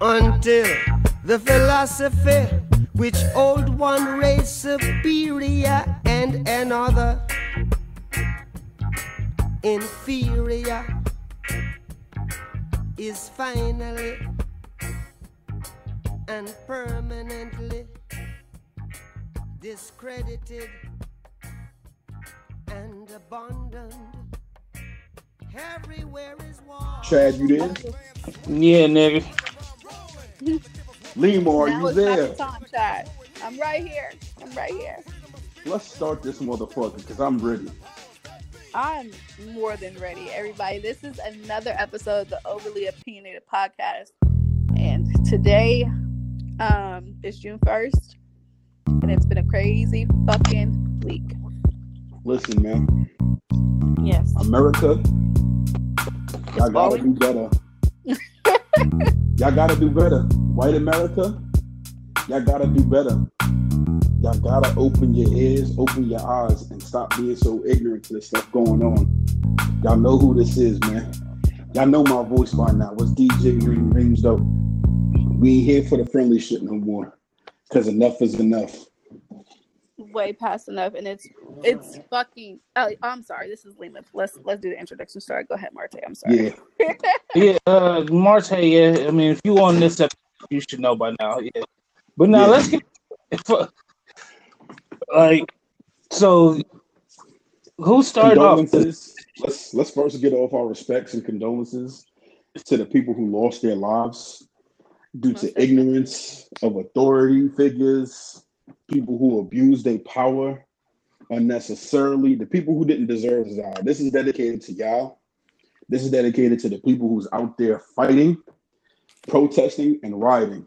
until the philosophy which old one race superior and another inferior is finally and permanently discredited and abandoned. Everywhere is war. Chad, you there? Yeah, nigga. Limo, are you there? I'm right here. I'm right here. Let's start this motherfucker because I'm ready. I'm more than ready, everybody. This is another episode of the Overly Opinionated Podcast. And today it's June 1st. And it's been a crazy fucking week. Listen, man. Yes. America, y'all gotta do better. Y'all gotta do better. White America, y'all gotta do better. Y'all gotta open your ears, open your eyes, and stop being so ignorant to the stuff going on. Y'all know who this is, man. Y'all know my voice by now. It's DJ Green rings, though. We ain't here for the friendly shit no more. Because enough is enough. Way past enough, and it's fucking. Oh, I'm sorry. This is Lima. Let's do the introduction. Sorry, go ahead, Marte. I'm sorry. Yeah, yeah, Marte. Yeah, I mean, if you on this episode, you should know by now. Yeah, but now let's get like. So, who started off this? Let's first get off our respects and condolences to the people who lost their lives due to ignorance of authority figures. People who abuse their power unnecessarily, the people who didn't deserve it. This is dedicated to y'all. This is dedicated to the people who's out there fighting, protesting, and rioting.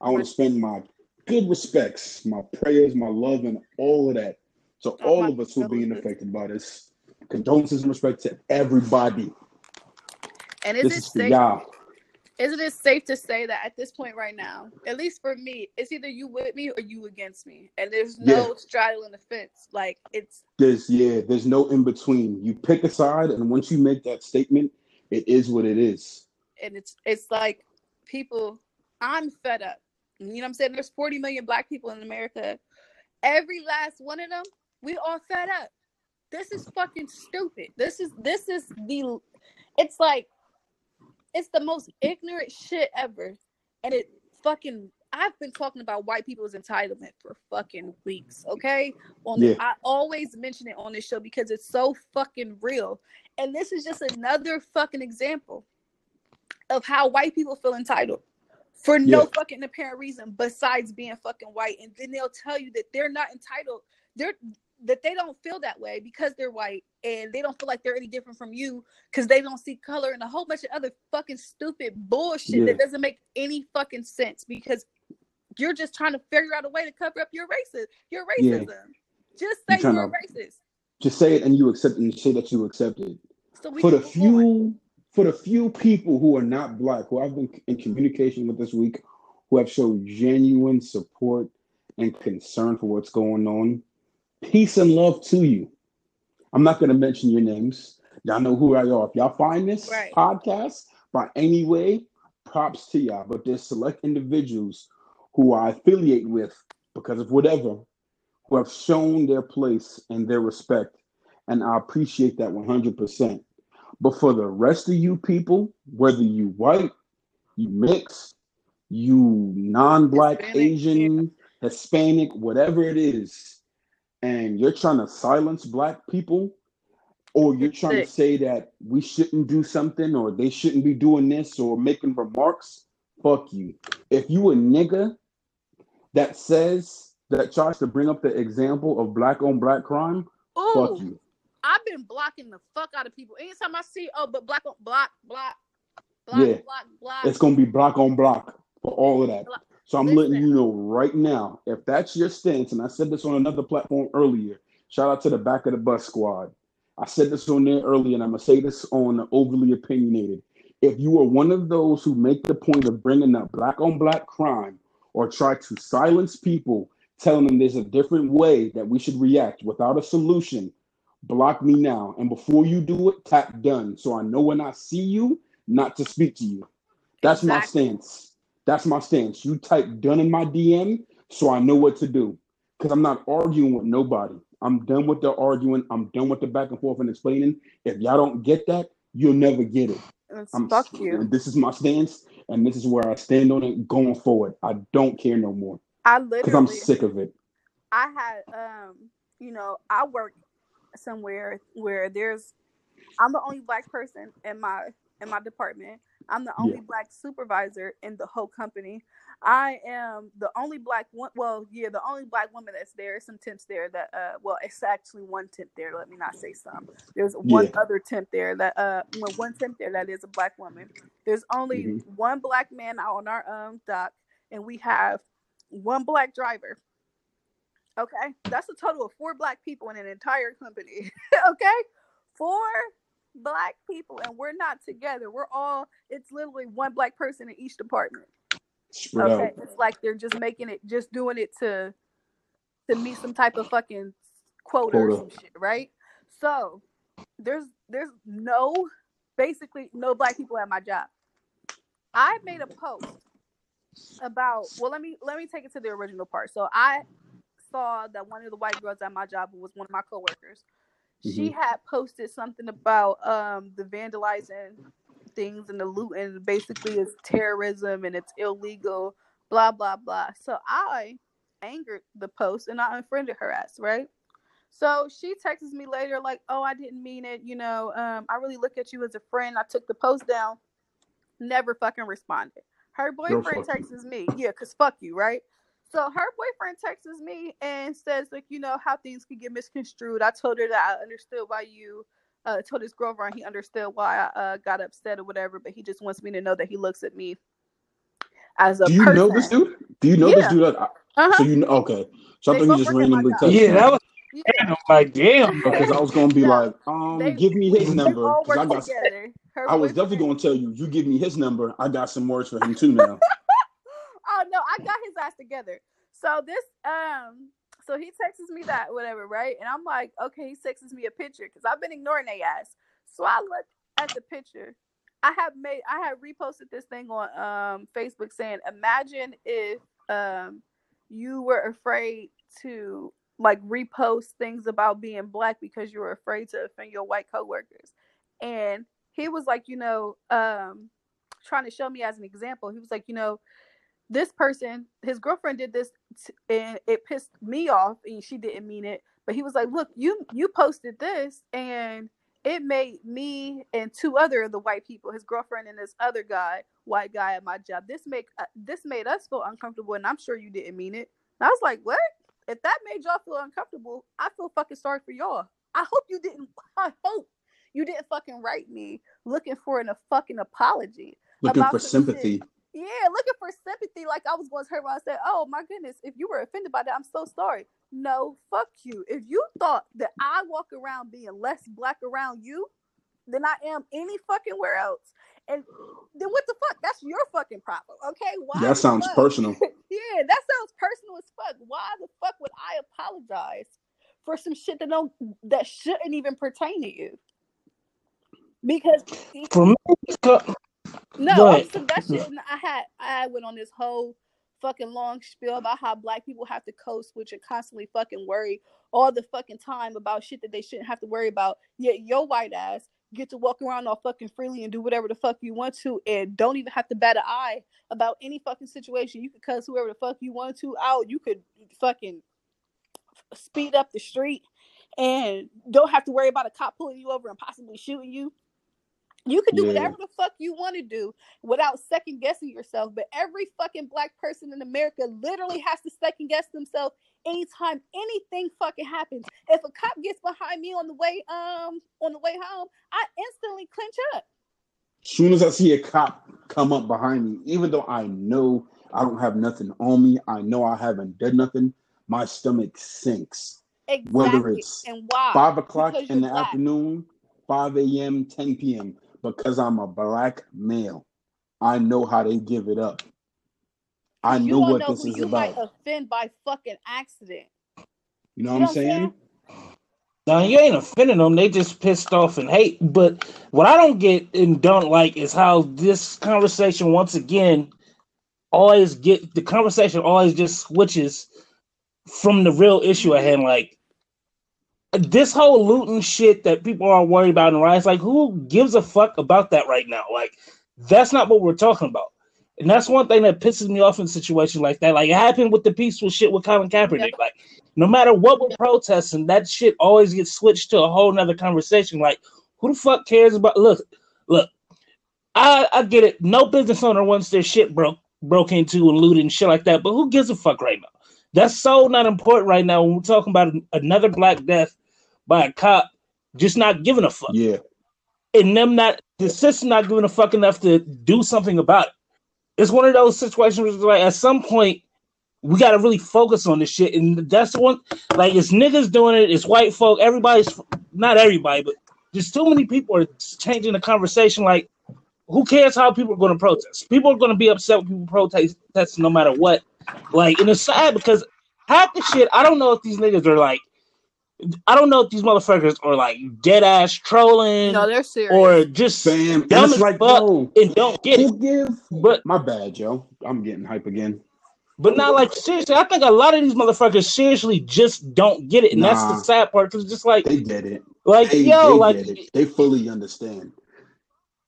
I want to spend my good respects, my prayers, my love, and all of that to all of us who are being affected by this. Condolences and respect to everybody. And is for y'all. Isn't it safe to say that at this point right now, at least for me, it's either you with me or you against me, and there's no straddling the fence. Like there's no in between. You pick a side, and once you make that statement, it is what it is. And it's like people, I'm fed up. You know what I'm saying? There's 40 million black people in America. Every last one of them, we all fed up. This is fucking stupid. It's the most ignorant shit ever. And it fucking... I've been talking about white people's entitlement for fucking weeks, okay? I always mention it on this show because it's so fucking real. And this is just another fucking example of how white people feel entitled for no fucking apparent reason besides being fucking white. And then they'll tell you that they're not entitled. That they don't feel that way because they're white and they don't feel like they're any different from you because they don't see color and a whole bunch of other fucking stupid bullshit that doesn't make any fucking sense because you're just trying to figure out a way to cover up your racism. Yeah. Just say you're racist. Just say it and you accept it and say that you accept it. So for the few people who are not black, who I've been in communication with this week, who have shown genuine support and concern for what's going on, peace and love to you. I'm not going to mention your names. Y'all know who I are. If y'all find this podcast by any way, props to y'all. But there's select individuals who I affiliate with because of whatever, who have shown their place and their respect. And I appreciate that 100%. But for the rest of you people, whether you white, you mixed, you non-black, Hispanic, Asian, Hispanic, whatever it is, and you're trying to silence black people, or you're trying to say that we shouldn't do something, or they shouldn't be doing this, or making remarks, fuck you. If you a nigga that says, that tries to bring up the example of black on black crime, fuck you. I've been blocking the fuck out of people. Anytime I see, black on block. It's going to be block on block for all of that. So I'm letting you know right now, if that's your stance, and I said this on another platform earlier, shout out to the Back of the Bus Squad. I said this on there earlier, and I'm going to say this on Overly Opinionated. If you are one of those who make the point of bringing up black-on-black crime or try to silence people, telling them there's a different way that we should react without a solution, block me now. And before you do it, tap done. So I know when I see you, not to speak to you. That's my stance. That's my stance. You type done in my DM so I know what to do, because I'm not arguing with nobody. I'm done with the arguing. I'm done with the back and forth and explaining. If y'all don't get that, you'll never get it. Fuck you. This is my stance, and this is where I stand on it going forward. I don't care no more. I literally, because I'm sick of it. I had, I work somewhere where I'm the only black person in my department. I'm the only black supervisor in the whole company. I am the only black one. Well, yeah, the only black woman that's there. Some temps there that, it's actually one temp there. Let me not say some. There's one other temp there that, one temp there that is a black woman. There's only one black man out on our dock, and we have one black driver. Okay, that's a total of 4 black people in an entire company. Okay, 4 black people, and we're not together. We're all. It's literally one black person in each department. Okay, it's like they're just making it, just doing it to meet some type of fucking quota or some shit, right? So there's basically no black people at my job. I made a post about, let me take it to the original part. So I saw that one of the white girls at my job, who was one of my coworkers, she had posted something about the vandalizing things and the loot, and basically it's terrorism and it's illegal, blah blah blah. So I angered the post and I unfriended her ass, right? So she texts me later like, oh, I didn't mean it, I really look at you as a friend. I took the post down, never fucking responded. Her boyfriend texts me, because fuck you, right? So her boyfriend texts me and says like, how things can get misconstrued. I told her that I understood why you told his girlfriend he understood why I got upset or whatever, but he just wants me to know that he looks at me as a person. Do you know this dude? Do you know this dude? So you know, okay. So I thought you just randomly texted me. That was like, damn. Because I was going to be like, give me his number. I was definitely going to tell you, give me his number. I got some words for him too now. Oh, no, I got his ass together. So this, so he texts me that, whatever, right? And I'm like, okay, he texts me a picture because I've been ignoring their ass. So I look at the picture. I had reposted this thing on Facebook saying, imagine if you were afraid to like repost things about being black because you were afraid to offend your white coworkers. And he was like, trying to show me as an example. He was like, this person, his girlfriend did this and it pissed me off and she didn't mean it. But he was like, look, you posted this and it made me and 2 other of the white people, his girlfriend and this other guy, white guy at my job. This made us feel uncomfortable and I'm sure you didn't mean it. And I was like, what? If that made y'all feel uncomfortable, I feel fucking sorry for y'all. I hope you didn't fucking write me looking for a fucking apology. Looking for sympathy. Looking for sympathy like I was once heard when I said, oh, my goodness, if you were offended by that, I'm so sorry. No, fuck you. If you thought that I walk around being less black around you than I am any fucking where else, and then what the fuck? That's your fucking problem, okay? Why? That sounds personal. That sounds personal as fuck. Why the fuck would I apologize for some shit that shouldn't even pertain to you? Because... for me, that shit. I went on this whole fucking long spiel about how black people have to code switch and constantly fucking worry all the fucking time about shit that they shouldn't have to worry about. Yet your white ass get to walk around all fucking freely and do whatever the fuck you want to, and don't even have to bat an eye about any fucking situation. You could cuss whoever the fuck you want to out. You could fucking speed up the street and don't have to worry about a cop pulling you over and possibly shooting you. You can do whatever the fuck you want to do without second guessing yourself. But every fucking black person in America literally has to second guess themselves anytime anything fucking happens. If a cop gets behind me on the way home, I instantly clench up. As soon as I see a cop come up behind me, even though I know I don't have nothing on me, I know I haven't done nothing, my stomach sinks. Exactly. Whether it's 5 o'clock in the afternoon, 5 a.m., 10 p.m. Because I'm a black male, I know how they give it up. I know what this is about. You might offend by fucking accident. You know what I'm saying? No, you ain't offending them. They just pissed off and hate. But what I don't get and don't like is how this conversation once again always get the conversation always just switches from the real issue at hand. Like this whole looting shit that people are worried about in riots, like who gives a fuck about that right now? Like that's not what we're talking about. And that's one thing that pisses me off in a situation like that. Like it happened with the peaceful shit with Colin Kaepernick. Like no matter what we're protesting, that shit always gets switched to a whole nother conversation. Like who the fuck cares about? Look, I get it. No business owner wants their shit broke into and looted and shit like that. But who gives a fuck right now? That's so not important right now when we're talking about another black death by a cop just not giving a fuck. Yeah. And them not, the system not giving a fuck enough to do something about it. It's one of those situations where it's like at some point we got to really focus on this shit. And that's the one, like it's niggas doing it. It's white folk. Everybody's, not everybody, but just too many people are changing the conversation. Like who cares how people are going to protest? People are going to be upset when people protest no matter what. Like, and it's sad because half the shit, I don't know if these niggas are like, I don't know if these motherfuckers are like dead ass trolling. No, they're serious. Or just dumb as like, fuck and don't get it. But my bad, Joe. I'm getting hype again. But not like seriously. I think a lot of these motherfuckers seriously just don't get it, and that's the sad part. Because just like they get it, like they, yo, they like get it. They fully understand.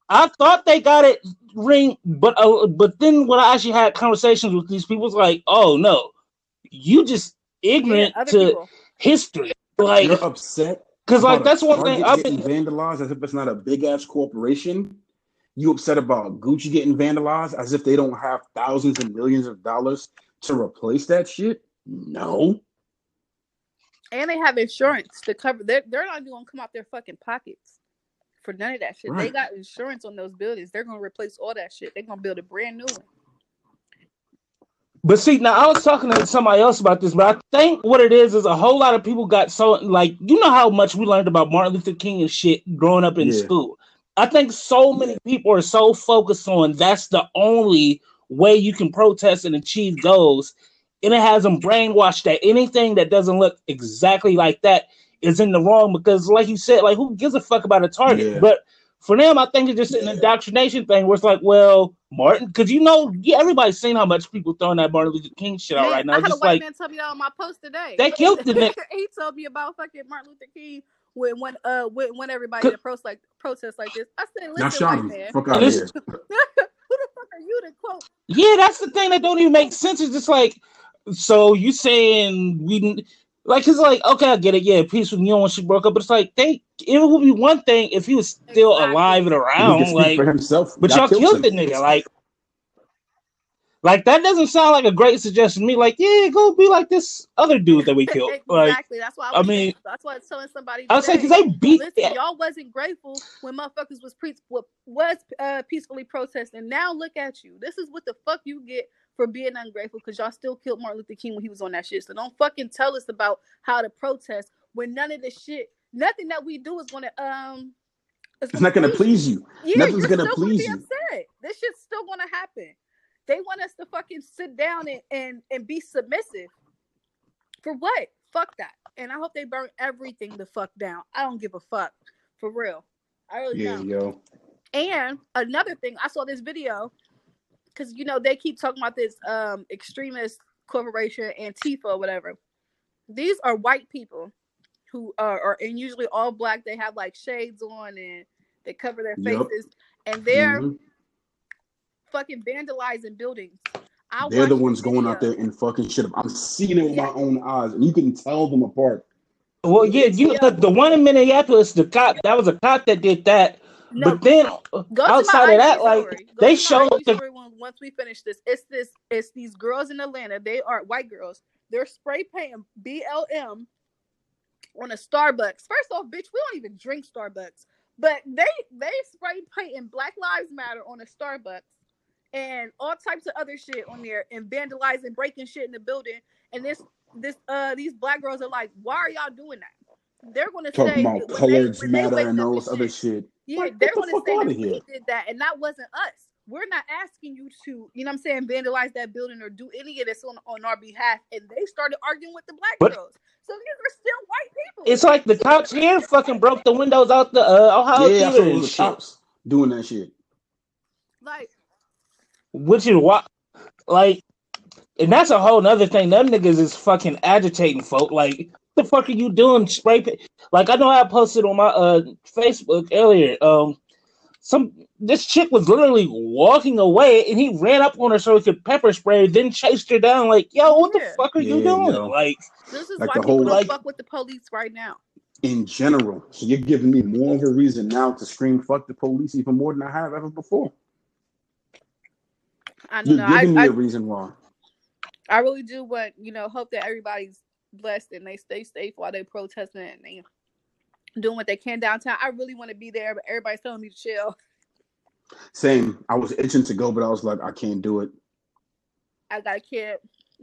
I thought they got it ring, but then when I actually had conversations with these people, it's like, oh no, you just ignorant to people. History. Like you're upset because like that's one thing. I've been vandalized as if it's not a big ass corporation. You upset about Gucci getting vandalized as if they don't have thousands and millions of dollars to replace that shit? No. And they have insurance to cover. They're not even gonna come out their fucking pockets for none of that shit. Right. They got insurance on those buildings. They're gonna replace all that shit. They're gonna build a brand new one. But see, now I was talking to somebody else about this, but I think what it is a whole lot of people got so, like, you know how much we learned about Martin Luther King and shit growing up in school. I think so many people are so focused on that's the only way you can protest and achieve goals. And it has them brainwashed that anything that doesn't look exactly like that is in the wrong because, like you said, like, who gives a fuck about a Target? Yeah. But for them, I think it's just an indoctrination thing where it's like, well, Martin, because you know, everybody's seen how much people throwing that Martin Luther King shit out right now. I had just a white man tell me that on my post today. They killed the nigga. He told me about fucking Martin Luther King when everybody in protest like this. I said, listen, white man. Fuck out of here. Who the fuck are you to quote? Yeah, that's the thing that don't even make sense. It's just like, so you saying we didn't. Like, it's like, okay, I get it. Yeah, peace with you when she broke up. But it's like, it would be one thing if he was still alive and around. He like, for himself. But y'all killed the nigga. Like, that doesn't sound like a great suggestion to me. Like, yeah, go be like this other dude that we killed. Exactly. Like, that's why that's why I was telling somebody. I was saying, because they beat that. Y'all wasn't grateful when motherfuckers was peacefully protesting. Now look at you. This is what the fuck you get for being ungrateful, because y'all still killed Martin Luther King when he was on that shit. So don't fucking tell us about how to protest when none of the shit, nothing that we do is gonna it's not gonna please you. Yeah, nothing's gonna please you. Upset. This shit's still gonna happen. They want us to fucking sit down and be submissive. For what? Fuck that. And I hope they burn everything the fuck down. I don't give a fuck. For real. I really don't. Yo. And another thing, I saw this video. Because, you know, they keep talking about this extremist corporation, Antifa, or whatever. These are white people who are and usually all black. They have, like, shades on and they cover their faces. Yep. And they're fucking vandalizing buildings. They're the ones going out there and fucking shit up. I'm seeing it with my own eyes. And you can tell them apart. Well, yeah, the one in Minneapolis, the cop, that was a cop that did that. No, but then outside of that, like they showed once we finish this, it's these girls in Atlanta. They are white girls. They're spray painting BLM on a Starbucks. First off, bitch, we don't even drink Starbucks. But they spray painting Black Lives Matter on a Starbucks and all types of other shit on there and vandalizing, breaking shit in the building. And this these black girls are like, why are y'all doing that? They're gonna say about colors matter and all this other shit. Yeah, they're going to say that we did that, and that wasn't us. We're not asking you to, you know what I'm saying, vandalize that building or do any of this on our behalf. And they started arguing with the black girls. So these are still white people. It's like the cops here fucking broke the windows out the Ohio theater and shit. Cops doing that shit. Like, which is why, Like, and that's a whole nother thing. Them niggas is fucking agitating folk. Like, what the fuck are you doing? Spray paint? Like, I know I posted on my Facebook earlier. This chick was literally walking away, and he ran up on her so he could pepper spray her, then chased her down. Like, yo, what the fuck are you doing? No. Like, this is like why people don't fuck with the police right now. In general, so you're giving me more of a reason now to scream "fuck the police" even more than I have ever before. I don't know. You're giving me a reason why. I really do want, hope that everybody's blessed and they stay safe while they protesting and they doing what they can downtown. I really want to be there, but everybody's telling me to chill. Same. I was itching to go, but I was like, I can't do it. I got a kid,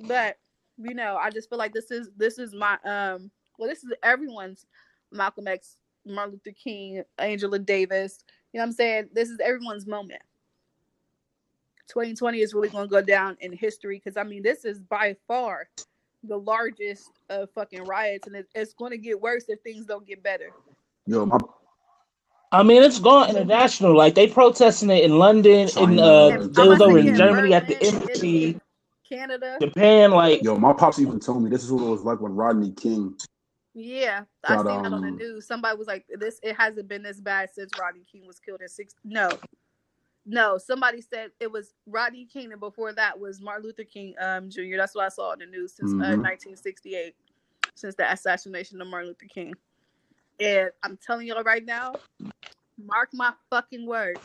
but I just feel like this is my this is everyone's Malcolm X, Martin Luther King, Angela Davis. You know what I'm saying? This is everyone's moment. 2020 is really going to go down in history because, this is by far the largest of fucking riots, and it's going to get worse if things don't get better. It's gone international. Like, they protesting it in London, and they was over in Germany at the embassy, Canada, Japan. Like, my pops even told me this is what it was like when Rodney King. Yeah, I seen that on the news. Somebody was like, "This it hasn't been this bad since Rodney King was killed in '60." No, somebody said it was Rodney King, and before that was Martin Luther King Jr. That's what I saw on the news since 1968, since the assassination of Martin Luther King. And I'm telling y'all right now, mark my fucking words.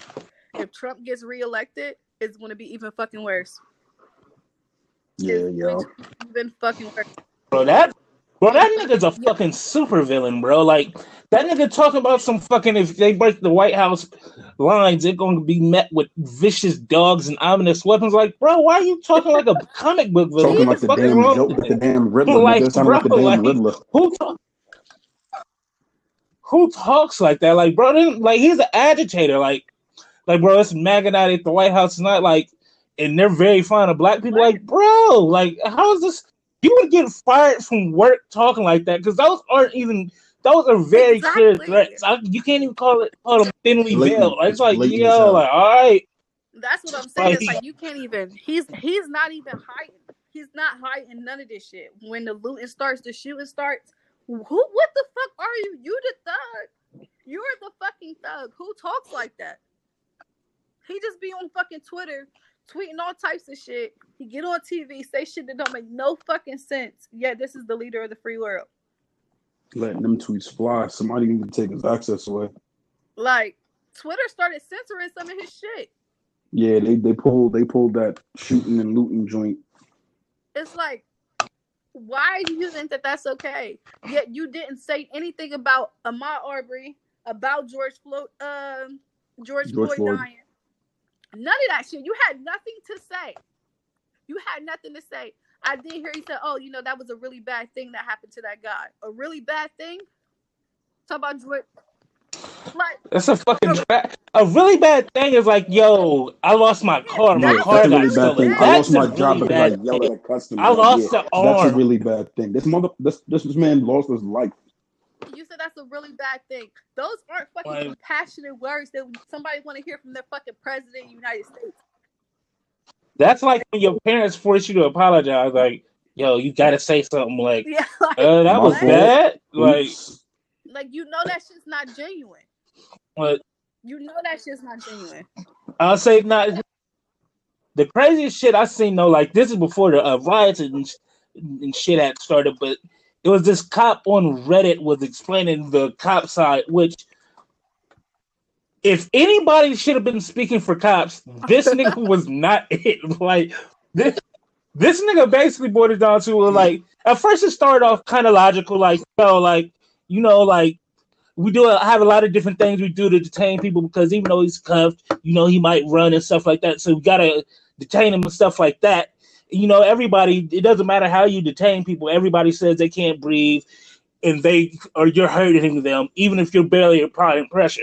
If Trump gets reelected, it's going to be even fucking worse. Yeah, yo. Even fucking worse. Bro, that nigga's a fucking supervillain, bro. Like, that nigga talking about some fucking, if they break the White House lines, they're going to be met with vicious dogs and ominous weapons. Like, bro, why are you talking like a comic book villain? Talking like the damn joke with the damn Riddler. Who talks like that? Like, bro, he's an agitator. Like, bro, it's MAGA night at the White House tonight. Like, and they're very fond of black people. Like, bro, like, how is this? You would get fired from work talking like that, because those are very clear threats. You can't even call them thinly veiled. It's like, all right. That's what I'm saying. Like, it's like you can't even. He's not even hiding. He's not hiding none of this shit. When the looting starts, the shooting starts. What the fuck are you? You the thug. You're the fucking thug. Who talks like that? He just be on fucking Twitter, tweeting all types of shit. He get on TV, say shit that don't make no fucking sense. Yeah, this is the leader of the free world. Letting them tweets fly. Somebody need to take his access away. Like, Twitter started censoring some of his shit. Yeah, they pulled that shooting and looting joint. It's like, why do you think that that's okay? Yet you didn't say anything about Ahmaud Arbery, about George Floyd dying. None of that shit. You had nothing to say. I did hear he said, "Oh, that was a really bad thing that happened to that guy." A really bad thing? Talk about George. Like, that's a fucking a really bad thing is like, yo, I lost my car. My car got stolen. I lost my job because I yelled at a customer. I lost the arm. That's a really bad thing. This man lost his life. You said that's a really bad thing. Those aren't fucking compassionate words that somebody want to hear from their fucking president of the United States. That's like when your parents force you to apologize. Like, yo, you gotta say something. Like, yeah, like that was bad. Like, that shit's not genuine. But that shit's not genuine. I'll say not. The craziest shit I seen though, like this is before the riots and shit had started, but it was this cop on Reddit was explaining the cop side, which if anybody should have been speaking for cops, this nigga was not it. Like, this nigga basically boiled it down to, like, at first it started off kind of logical, like, like, we do have a lot of different things we do to detain people because even though he's cuffed, he might run and stuff like that. So we got to detain him and stuff like that. Everybody, it doesn't matter how you detain people. Everybody says they can't breathe and you're hurting them, even if you're barely applying pressure.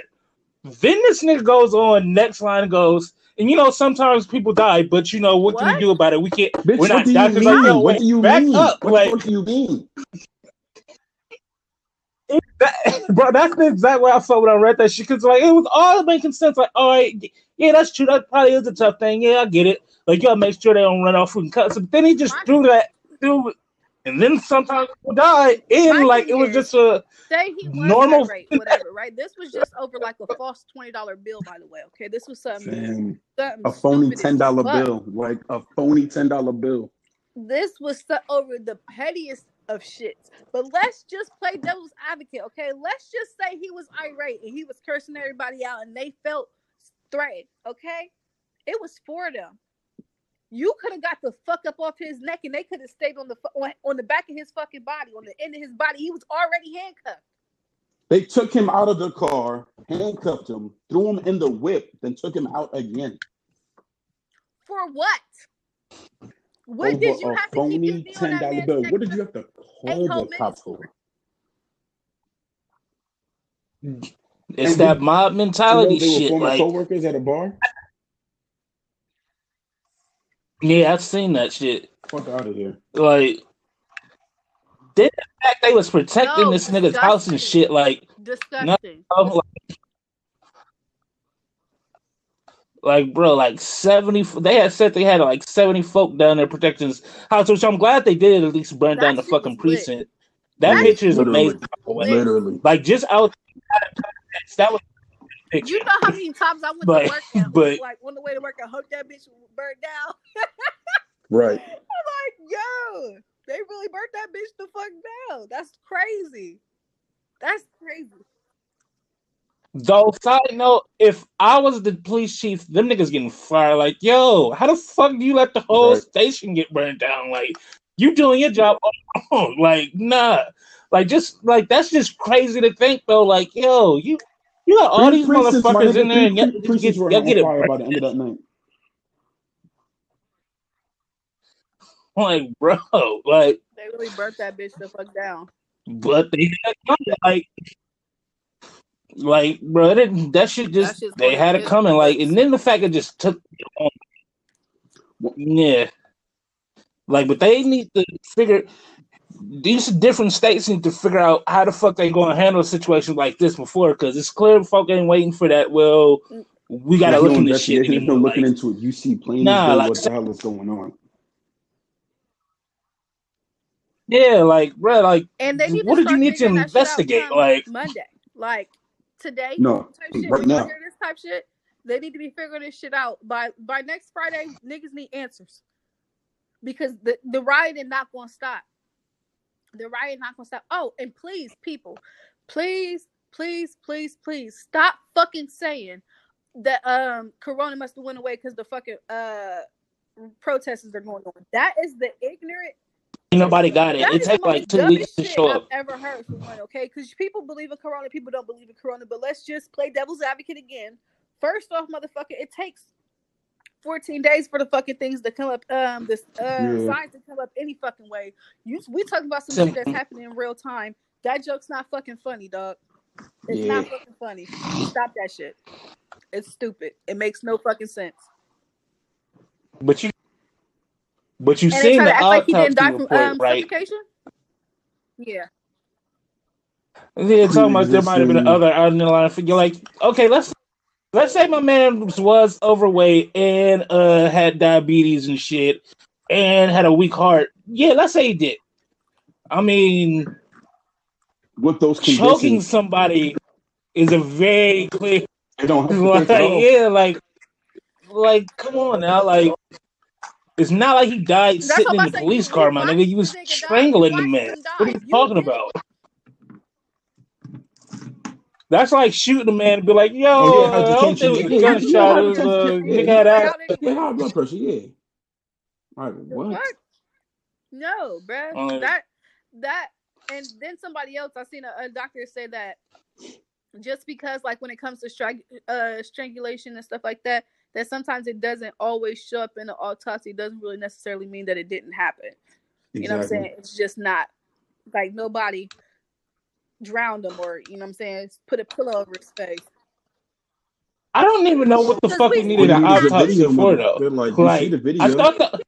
Then this nigga goes on, next line goes, and sometimes people die, but what can we do about it? We can't, bitch, we're not doctors. Like, yo, what do you mean? Up, what like, do you mean? Bro, that's the exact way I felt when I read that shit. Because, it was all making sense. Like, all right, yeah, that's true. That probably is a tough thing. Yeah, I get it. Like, y'all make sure they don't run off and cut. So then he just threw that through, and then sometimes people died. And like it was just a normal rate, whatever, right? This was just over like a false $20 bill, by the way. Okay, this was something a phony $10 bill, like a phony $10 bill. This was over the pettiest of shit. But let's just play devil's advocate, okay? Let's just say he was irate and he was cursing everybody out and they felt threatened, okay? It was for them. You could have got the fuck up off his neck and they could have stayed on the back of his fucking body, on the end of his body. He was already handcuffed. They took him out of the car, handcuffed him, threw him in the whip, then took him out again. For what? What did you have to keep $10 bill? What did you have to call the cops for? It's that mob mentality shit. Former coworkers at a bar. Yeah, I've seen that shit. Fuck out of here! Like, then the fact they was protecting this nigga's house and shit, like, disgusting. Like, bro, like 70. They had said they had like 70 folk down there protecting his house, which I'm glad they did at least burn down the fucking precinct. That picture is amazing. Literally, like just out. That was a picture. You know how many times I went to work and was like on the way to work, I hope that bitch burned down. Right. I'm like, yo, they really burnt that bitch the fuck down. That's crazy. That's crazy. Though, side note, if I was the police chief, them niggas getting fired. Like, yo, how the fuck do you let the whole station get burned down? Like, you doing your job all wrong. Like, nah. Like, just, like, that's just crazy to think, though. Like, yo, you got all these motherfuckers in there and y'all get it by the end of that night. Like, bro, like. They really burnt that bitch the fuck down. But they had like. Like, bro, that shit just they had it coming. Like, and then the fact it just took it on. Yeah, like, but they need to figure. These different states need to figure out how the fuck they gonna handle a situation like this before, because it's clear folk ain't waiting for that. Well, we gotta look into this shit. There's no looking into it. You see plain what the hell is going on. Yeah, like, bro, like, and they need what did you need to investigate? Like Monday, like. Today, right now. Hear this type shit, they need to be figuring this shit out by next Friday. Niggas need answers because the rioting not gonna stop. The rioting not gonna stop. Oh, and please, people, please stop fucking saying that Corona must have went away because the fucking protesters are going on. That is the ignorant. Ain't nobody got it. It takes like 2 weeks to show up. I've ever heard from one, okay? Because people believe in Corona, people don't believe in Corona. But let's just play devil's advocate again. First off, motherfucker, it takes 14 days for the fucking things to come up. Signs to come up any fucking way. We talking about some shit that's happening in real time. That joke's not fucking funny, dog. It's not fucking funny. Stop that shit. It's stupid. It makes no fucking sense. But you've seen the autopsy report, right? Yeah. They're talking about there might have been other out in the line. You're like, okay, let's say my man was overweight and had diabetes and shit and had a weak heart. Yeah, let's say he did. I mean, with those conditions, choking somebody is a very clear. They don't have to like, come on now, like. It's not like he died sitting in the police car, my nigga. He was strangling the man. What are you talking about? That's like shooting a man and be like, yo, I don't think it was a gunshot. It was a nigga had high blood pressure, yeah. Like, what? No, bruh. That, and then somebody else, I seen a doctor say that just because, like, when it comes to strangulation and stuff like that, that sometimes it doesn't always show up in the autopsy doesn't really necessarily mean that it didn't happen. Exactly. You know what I'm saying? It's just not like nobody drowned him or, you know what I'm saying, just put a pillow over his face. I don't even know what the fuck we needed an autopsy for, though. Like, see the video. I thought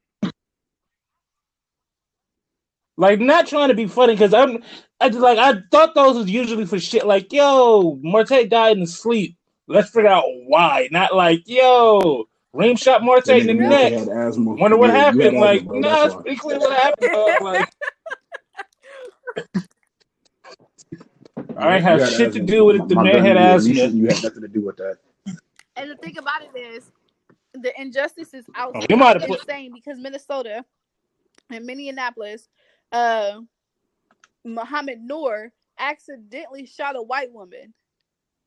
like, not trying to be funny, because I thought those was usually for shit like, yo, Marte died in his sleep. Let's figure out why. Not like, yo, Reem shot Marte in the neck. Wonder what happened. Like, no, that's pretty clear what happened. All right, have shit to do with it. The man had asthma. You had nothing to do with that. And the thing about it is, the injustice is out. You might have insane because Minnesota and Minneapolis, Muhammad Noor accidentally shot a white woman.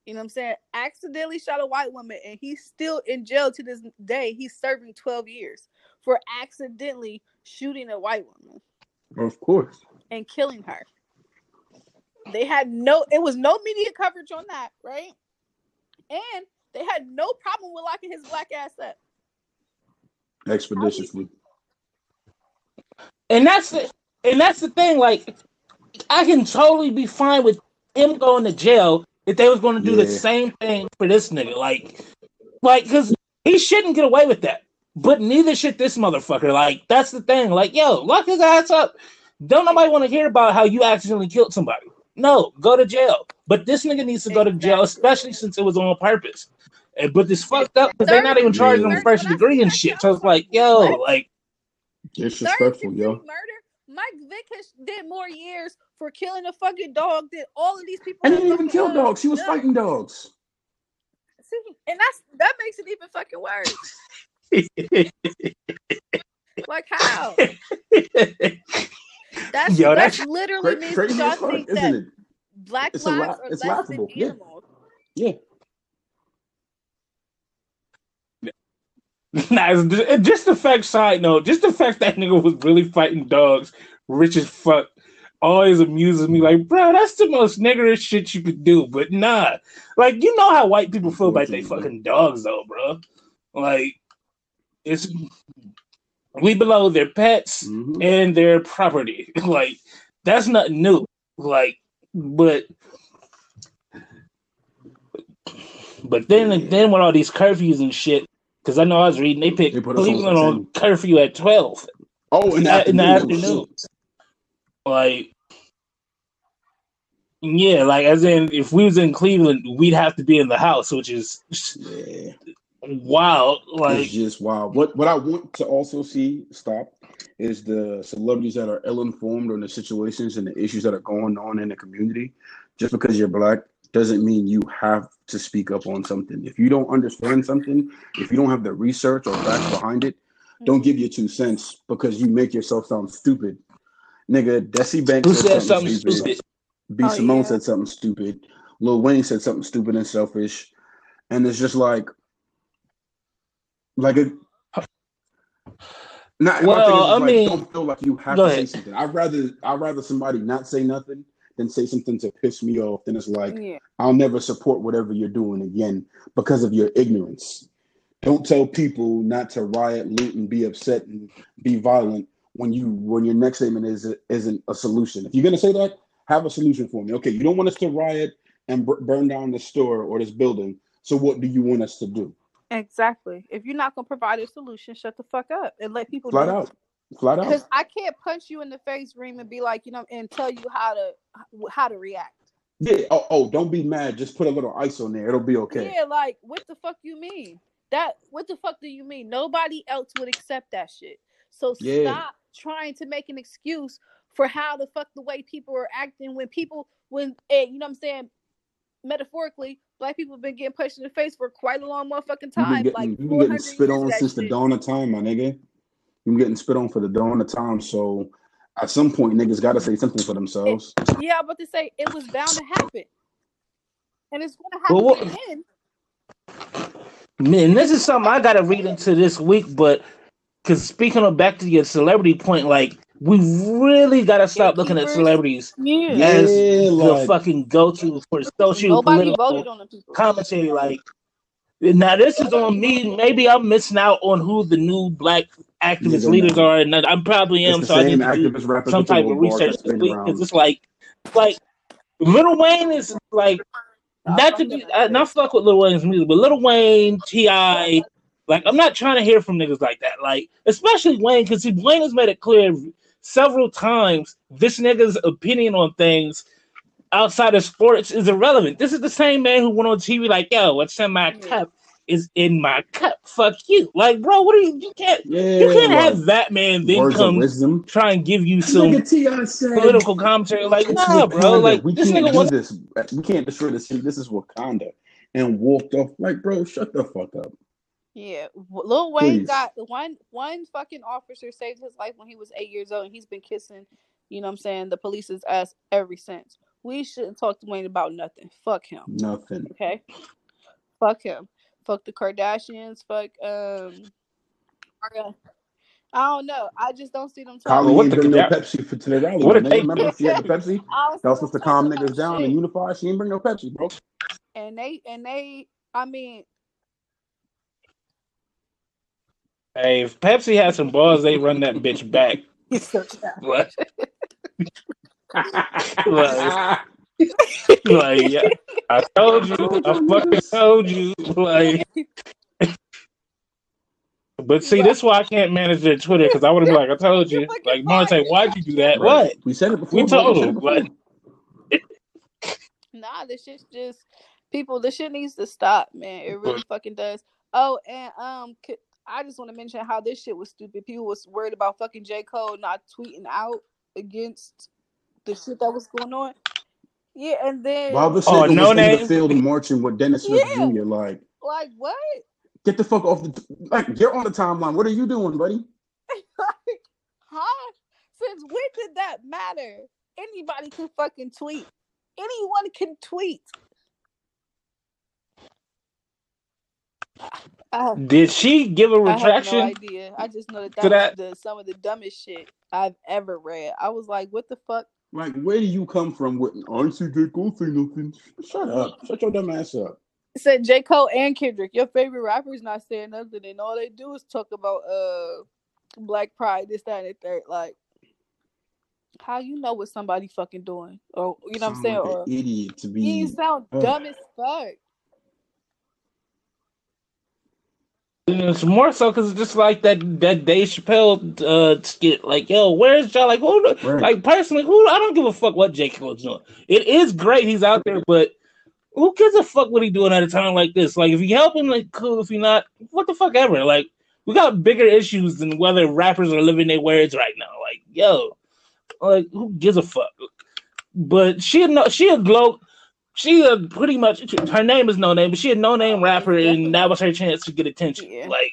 You know what I'm saying? Accidentally shot a white woman, and he's still in jail to this day. He's serving 12 years for accidentally shooting a white woman. Of course. And killing her. They had no media coverage on that, right? And they had no problem with locking his black ass up. Expeditiously. And that's the thing, like, I can totally be fine with him going to jail if they was going to do the same thing for this nigga. Like, because he shouldn't get away with that. But neither should this motherfucker. Like, that's the thing. Like, yo, lock his ass up. Don't nobody want to hear about how you accidentally killed somebody. No, go to jail. But this nigga needs to go to jail, especially since it was on purpose. But it's fucked up because they're not even charging him first degree and shit. So it's like, yo, like... It's disrespectful, yo. Mike Vick did more years for killing a fucking dog than all of these people. And didn't even kill dogs. He was fighting dogs. See, and that makes it even fucking worse. Like how? That's literally means y'all think that it? Black it's lives are less than animals. Yeah. Nah, just the fact, side note, just the fact that nigga was really fighting dogs, rich as fuck, always amuses me. Like, bro, that's the most niggerish shit you could do, but nah. Like, you know how white people feel about they fucking dogs, though, bro. Like, it's... We below their pets and their property. Like, that's nothing new. Like, but then with all these curfews and shit, because I know I was reading, they picked Cleveland on curfew at 12. Oh, in the afternoon. Like, yeah, like, as in, if we was in Cleveland, we'd have to be in the house, which is... Yeah. Wild, like it's just wild. What I want to also see stop is the celebrities that are ill-informed on the situations and the issues that are going on in the community. Just because you're black doesn't mean you have to speak up on something. If you don't understand something, if you don't have the research or facts behind it, don't give your 2 cents because you make yourself sound stupid. Nigga, Desi Banks said something stupid. B. Simone said something stupid. Lil Wayne said something stupid and selfish. And it's just don't feel like you have to say something. I'd rather somebody not say nothing than say something to piss me off. Then it's like, I'll never support whatever you're doing again because of your ignorance. Don't tell people not to riot, loot, and be upset and be violent when your next statement isn't a solution. If you're gonna say that, have a solution for me. Okay, you don't want us to riot and burn down the store or this building. So what do you want us to do? Exactly. If you're not gonna provide a solution, shut the fuck up and let people flat out. Because I can't punch you in the face, Reem, and be like, you know, and tell you how to react. Yeah. Oh, don't be mad. Just put a little ice on there. It'll be okay. Yeah. Like, what the fuck you mean? What the fuck do you mean? Nobody else would accept that shit. So stop trying to make an excuse for how the fuck the way people are acting when you know what I'm saying, metaphorically. Black people have been getting punched in the face for quite a long motherfucking time. You've been getting spit on since the dawn of time, my nigga. You've been getting spit on for the dawn of time. So at some point, niggas got to say something for themselves. Yeah, I'm about to say it was bound to happen. And it's going to happen again. Man, this is something I got to read into this week. But because speaking of back to your celebrity point, like, we really gotta stop looking at celebrities as the fucking go-to for social political commentary. Like, now this is on me. Maybe I'm missing out on who the new black activist leaders are, and I probably am. So I need to do some type of research this week because it's like Lil Wayne is like not to be. And I fuck with Lil Wayne's music, but Lil Wayne, T.I. Like, I'm not trying to hear from niggas like that. Like, especially Wayne, because Wayne has made it clear several times, this nigga's opinion on things outside of sports is irrelevant. This is the same man who went on TV like, yo, what's in my cup is in my cup. Fuck you. Like, bro, what are you? You can't have that man then come try and give you some political commentary. Like, nah, bro. Like, we can't do this. We can't destroy this. This is Wakanda. And walked off. Like, bro, shut the fuck up. Yeah, Lil Wayne got one fucking officer saved his life when he was 8 years old, and he's been kissing, you know what I'm saying, the police's ass ever since. We shouldn't talk to Wayne about nothing. Fuck him. Nothing. Okay? Fuck him. Fuck the Kardashians. Fuck, I don't know. I just don't see them talking. Colin didn't bring no Pepsi for today. Remember she had the Pepsi? That was supposed to calm niggas down and unify. She didn't bring no Pepsi, bro. And they, I mean. Hey, if Pepsi has some balls, they run that bitch back. Like, yeah, I fucking told you. Like, but see, this is why I can't manage their Twitter, because I would have been like, I told you. Like, Martin, why'd you do that? Right. What? We said it before. We told him. Like, nah, this shit's just people. This shit needs to stop, man. It really fucking does. Oh, and I just want to mention how this shit was stupid. People was worried about fucking J. Cole not tweeting out against the shit that was going on. Yeah, and then in the field marching with Dennis Smith Jr. Like what? Get the fuck off the you're on the timeline. What are you doing, buddy? Like, huh? Since when did that matter? Anybody can fucking tweet. Anyone can tweet. Did she give a retraction? I have no idea. I just know that was some of the dumbest shit I've ever read. I was like, what the fuck? Like, where do you come from with aren't you J. Cole for nothing? Shut up. Shut your dumb ass up. It said J. Cole and Kendrick. Your favorite rapper's not saying nothing, and all they do is talk about Black Pride, this, that, and the third. Like, how you know what somebody fucking doing? Or you know what I'm saying? Like, or an idiot to be. He sound dumb as fuck. It's more so because it's just like that Dave Chappelle skit. Like, yo, where's y'all? Like, personally, I don't give a fuck what J. Cole's doing. It is great he's out there, but who gives a fuck what he doing at a time like this? Like, if you help him, like, cool. If you not, what the fuck ever. Like, we got bigger issues than whether rappers are living their words right now. Like, yo. Like, who gives a fuck? But she pretty much, her name is No Name, but she a no-name rapper, and that was her chance to get attention. Yeah. Like,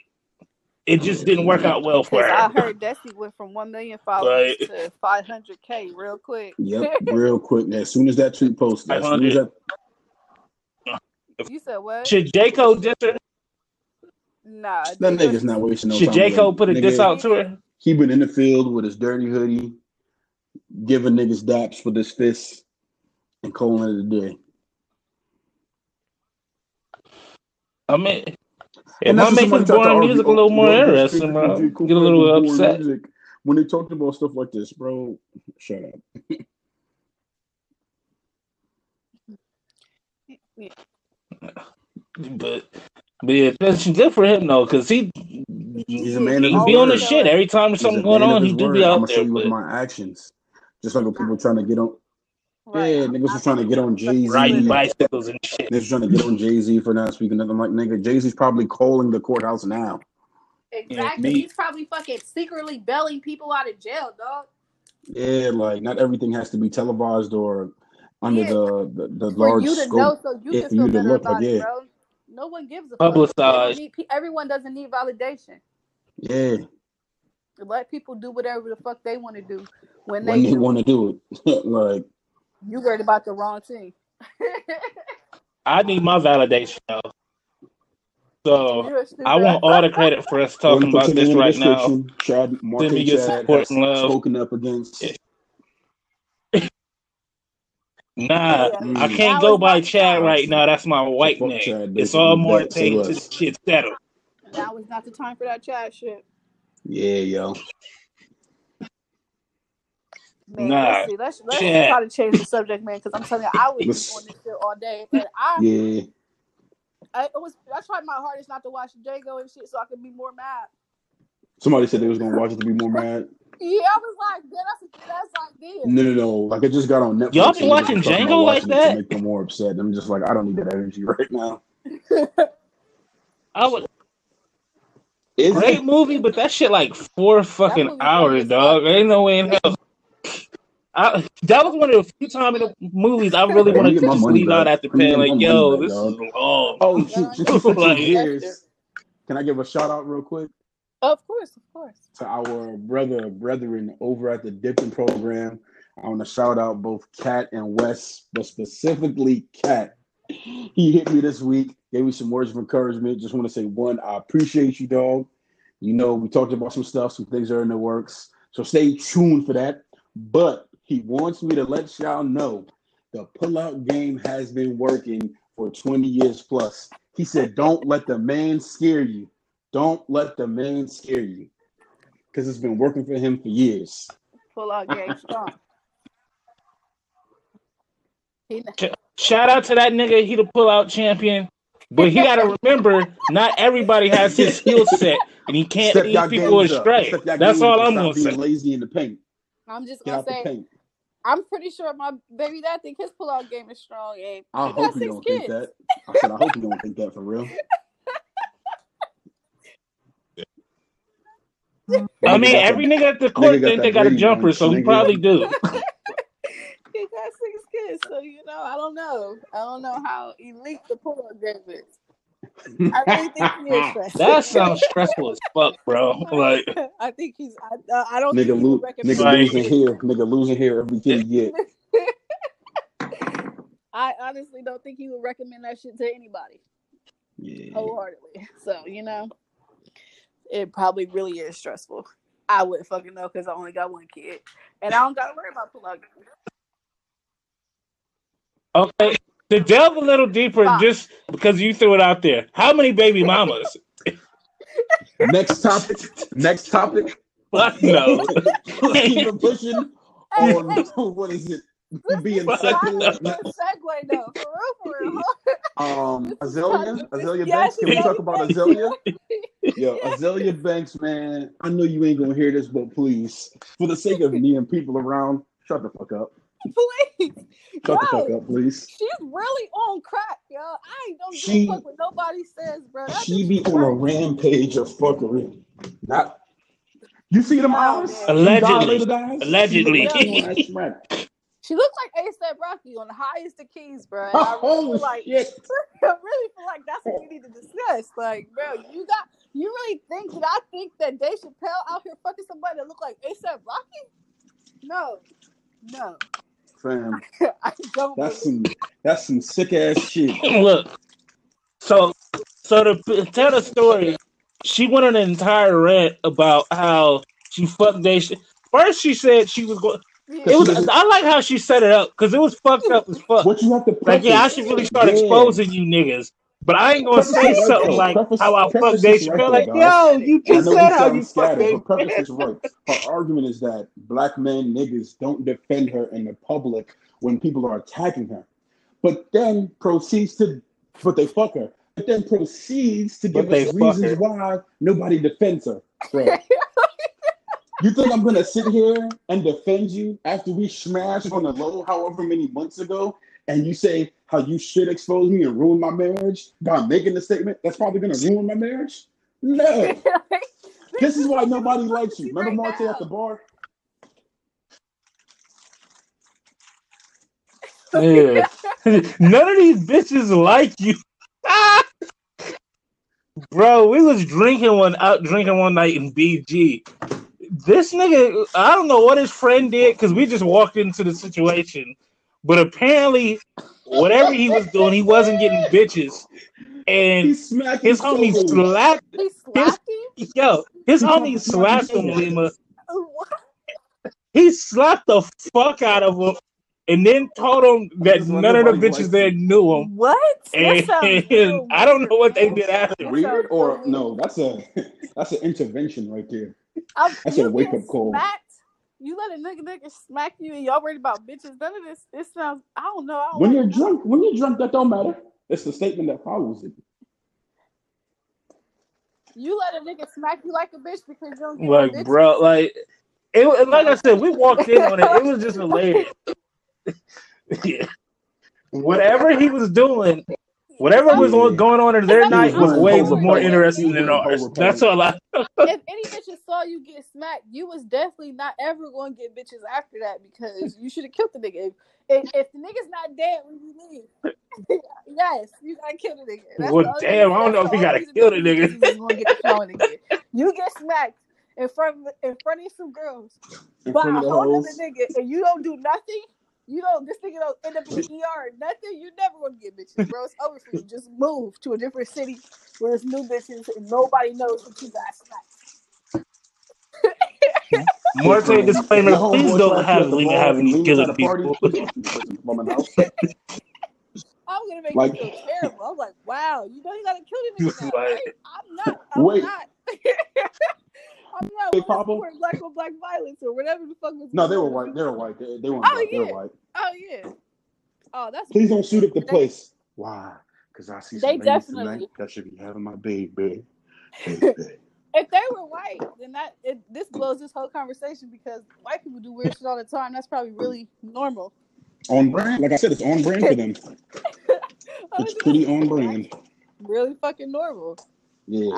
it just didn't work out well for her. I heard Desi went from 1 million followers to 500K real quick. Yep, real quick. As soon as that tweet posted. You said what? Should J. Cole diss her? Nah. That nigga's not wasting no time. Should J. Cole put a diss out to her? He been in the field with his dirty hoodie, giving niggas daps with his fists and calling it a day. I mean, it might make his boring music a little more interesting. Bro. Get a little upset. When they talked about stuff like this, bro, shut up. But yeah, that's good for him, though, because he's a man of his word. He be on his shit. Every time there's something going on, he do be out there. I'm going to show you with my actions. Just like when people trying to get on. Right. Yeah, niggas was trying to get on Jay-Z. Riding bicycles and shit. Niggas trying to get on Jay-Z for not speaking nothing. Like, nigga, Jay-Z's probably calling the courthouse now. Exactly. Yeah, he's probably fucking secretly bailing people out of jail, dog. Yeah, like, not everything has to be televised or under the large scope. For you to know, so you can feel better about it, bro. No one gives a fuck. Everyone doesn't need validation. Yeah. Let people do whatever the fuck they want to do when they want to do it. Like, you worried about the wrong thing. I need my validation, though. So I want all the credit for us talking about this right now. Send me your support and love. Spoken up against. I can't go by Chad right now. That's my white name. Chad, it's all more things. This shit's settled. Now is not the time for that Chad shit. Yeah, yo. Man, let's try to change the subject, man, because I'm telling you, I was on this shit all day. And I tried my hardest not to watch Django and shit so I could be more mad. Somebody said they was going to watch it to be more mad. Yeah, I was like, that's like this. No. Like, I just got on Netflix. Y'all been watching Django like that? To make them more upset. I'm just like, I don't need that energy right now. I would. Is great it? Movie, but that shit like 4 fucking hours, dog. There ain't no way in hell. That was one of the few times in the movies I really wanted to just leave out after paying. Like, yo, this is long. Oh, shoot. Like, years. Can I give a shout out real quick? Of course. To our brethren over at the Dipping Program. I want to shout out both Kat and Wes, but specifically Kat. He hit me this week, gave me some words of encouragement. Just want to say, one, I appreciate you, dog. You know, we talked about some stuff, some things are in the works. So stay tuned for that. But he wants me to let y'all know the pullout game has been working for 20 years plus. He said, don't let the man scare you. Don't let the man scare you. Because it's been working for him for years. Pullout game strong. Shout out to that nigga. He the pullout champion. But he got to remember, not everybody has his skill set. And he can't lead people astray. That's all I'm going to say. Lazy in the paint. I'm just going to say, I'm pretty sure my baby dad think his pullout game is strong. And I hope you don't think that. I said, I hope you don't think that for real. I mean, every nigga at the court think they got a jumper, so he probably do. He got 6 kids, so you know, I don't know how elite the pull-up game is. I really think he is stressed. That sounds stressful as fuck, bro. Like, I think he's. I don't. Nigga, losing hair every kid he get. I honestly don't think he would recommend that shit to anybody. Yeah. Wholeheartedly. So you know, it probably really is stressful. I wouldn't fucking know because I only got 1 kid, and I don't gotta worry about pull-out games. Okay, to delve a little deeper, just because you threw it out there, how many baby mamas? Next topic. Fuck no. Keep pushing. Oh no, what is it? Being secular. Segue though, for real. Azalea Banks. Can we talk about Azalea? Yo, Azalea Banks, man. I know you ain't gonna hear this, but please, for the sake of me and people around, shut the fuck up. Please. Shut the fuck up, please. She's really on crack, y'all. I ain't don't give a fuck what nobody says, bro. That she be on a rampage of fuckery. Not, you see them eyes? Allegedly. She looks like A$AP Rocky on the highest of keys, bro. I really feel like that's what we need to discuss. Like, bro, you really think that I think that Dave Chappelle out here fucking somebody that look like A$AP Rocky? No. Fam, I don't. That's some sick ass shit. Look, so to tell the story, she went on an entire rant about how she fucked Dave. First, she said she was going. It was. I like how she set it up because it was fucked up as fuck. What you have to like? Yeah, I should really start exposing you niggas. But I ain't gonna say something like how I fucked Dave Chappelle. Like, yo, you just said how you fucked Dave Chappelle. Her argument is that black men niggas don't defend her in the public when people are attacking her, but then proceeds to give us reasons why nobody defends her. Right. You think I'm gonna sit here and defend you after we smashed on the low however many months ago? And you say how you should expose me and ruin my marriage by making the statement that's probably going to ruin my marriage? No. This is why nobody likes you. Remember Martin at the bar? Yeah. None of these bitches like you. Bro, we was out drinking one night in BG. This nigga, I don't know what his friend did because we just walked into the situation. But apparently, whatever he was doing, he wasn't getting bitches. And his homie slapped him. Yo, his homie slapped him, Lima. He slapped the fuck out of him and then told him that none of the bitches there knew him. What? And I don't know what they did after. Weird or no, that's an intervention right there. That's a wake-up call. You let a nigga smack you and y'all worried about bitches. None of this. It sounds. I don't know. When you're drunk, that don't matter. It's the statement that follows it. You let a nigga smack you like a bitch because you don't get like, bro, like It, like I said, we walked in on it. It was just related. Yeah. Whatever he was doing, whatever was going on in their night was way more interesting than ours. That's all I... If any bitches saw you get smacked, you was definitely not ever going to get bitches after that because you should have killed the nigga. If the nigga's not dead when you leave, yes, you got to kill the nigga. That's well, damn, I don't know if we got to kill the nigga. You get smacked in front of some girls by a whole other nigga and you don't do nothing. You don't. This nigga don't end up in the ER. Nothing. You never gonna get bitches, bro. It's over for you. Just move to a different city where there's new bitches and nobody knows what you got slapped. More to a disclaimer: please don't have legal having killer people. I'm gonna make you feel terrible. I'm like, wow. You know you gotta kill these niggas. Right? I'm not. I'm not for black on black violence or whatever the fuck was. No, they were white. They were white. They weren't black. Yeah. They were white. Oh yeah. Oh, that's. Please don't shoot up the place. Why? Because I see some ladies tonight that should be having my baby. If they were white, then this blows this whole conversation because white people do weird shit all the time. That's probably really normal. On brand, like I said, it's on brand for them. It's pretty on brand. Really fucking normal. Yeah.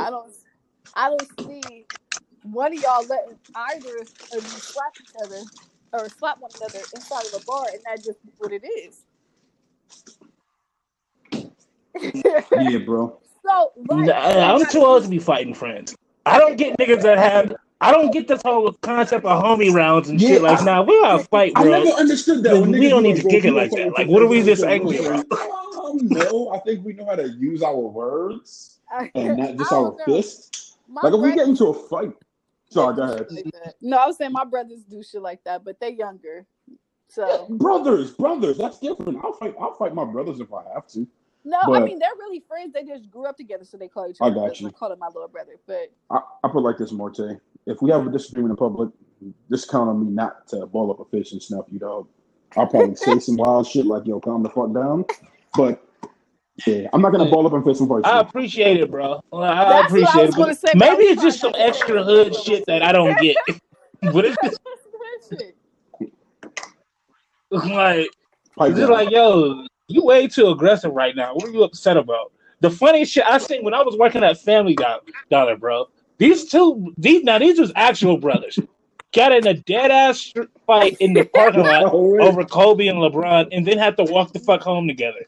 I don't see one of y'all letting either of you slap each other or slap one another inside of a bar, and that just is what it is. Yeah, bro. So right, I'm too old to be fighting friends. I don't get niggas that have. I don't get this whole concept of homie rounds and shit. Like, nah, we gotta fight, bro. I never understood that. We don't need to kick it like that. Like, what are we this angry about? No, I think we know how to use our words and not just our fists. Like, if we get into a fight. Sorry, go ahead. Like no, I was saying my brothers do shit like that, but they're younger. So brothers, that's different. I'll fight my brothers if I have to. No, but, I mean they're really friends. They just grew up together, so they call each other. I got you. I call him my little brother, but I put it like this, Morte. If we have a disagreement in public, just count on me not to ball up a fish and snuff you, dog. I'll probably say some wild shit like, "Yo, calm the fuck down," but. Yeah, I'm not gonna ball up and face somebody. I appreciate it, bro. I appreciate it. But say, maybe it's just some extra hood shit that I don't get. But it's just like, it's just like, yo, you way too aggressive right now. What are you upset about? The funniest shit I seen when I was working at Family Dollar, bro. These was actual brothers. Got in a dead-ass fight in the parking lot over Kobe and LeBron, and then had to walk the fuck home together.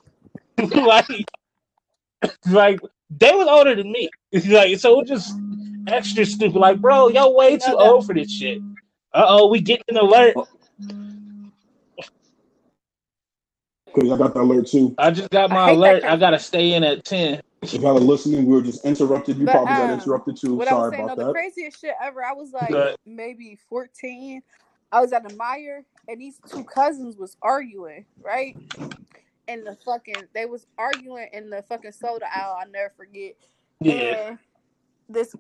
like they was older than me. Like so, it just extra stupid. Like, bro, y'all way too old for this shit. We getting an alert. Cause I got the alert too. I just got my alert. I gotta stay in at 10. If I was listening, we were just interrupted. You probably got interrupted too. Sorry about that. The craziest shit ever. I was like maybe 14. I was at a Meijer, and these two cousins was arguing, right? And they was arguing in the fucking soda aisle. I'll never forget. Yeah. And this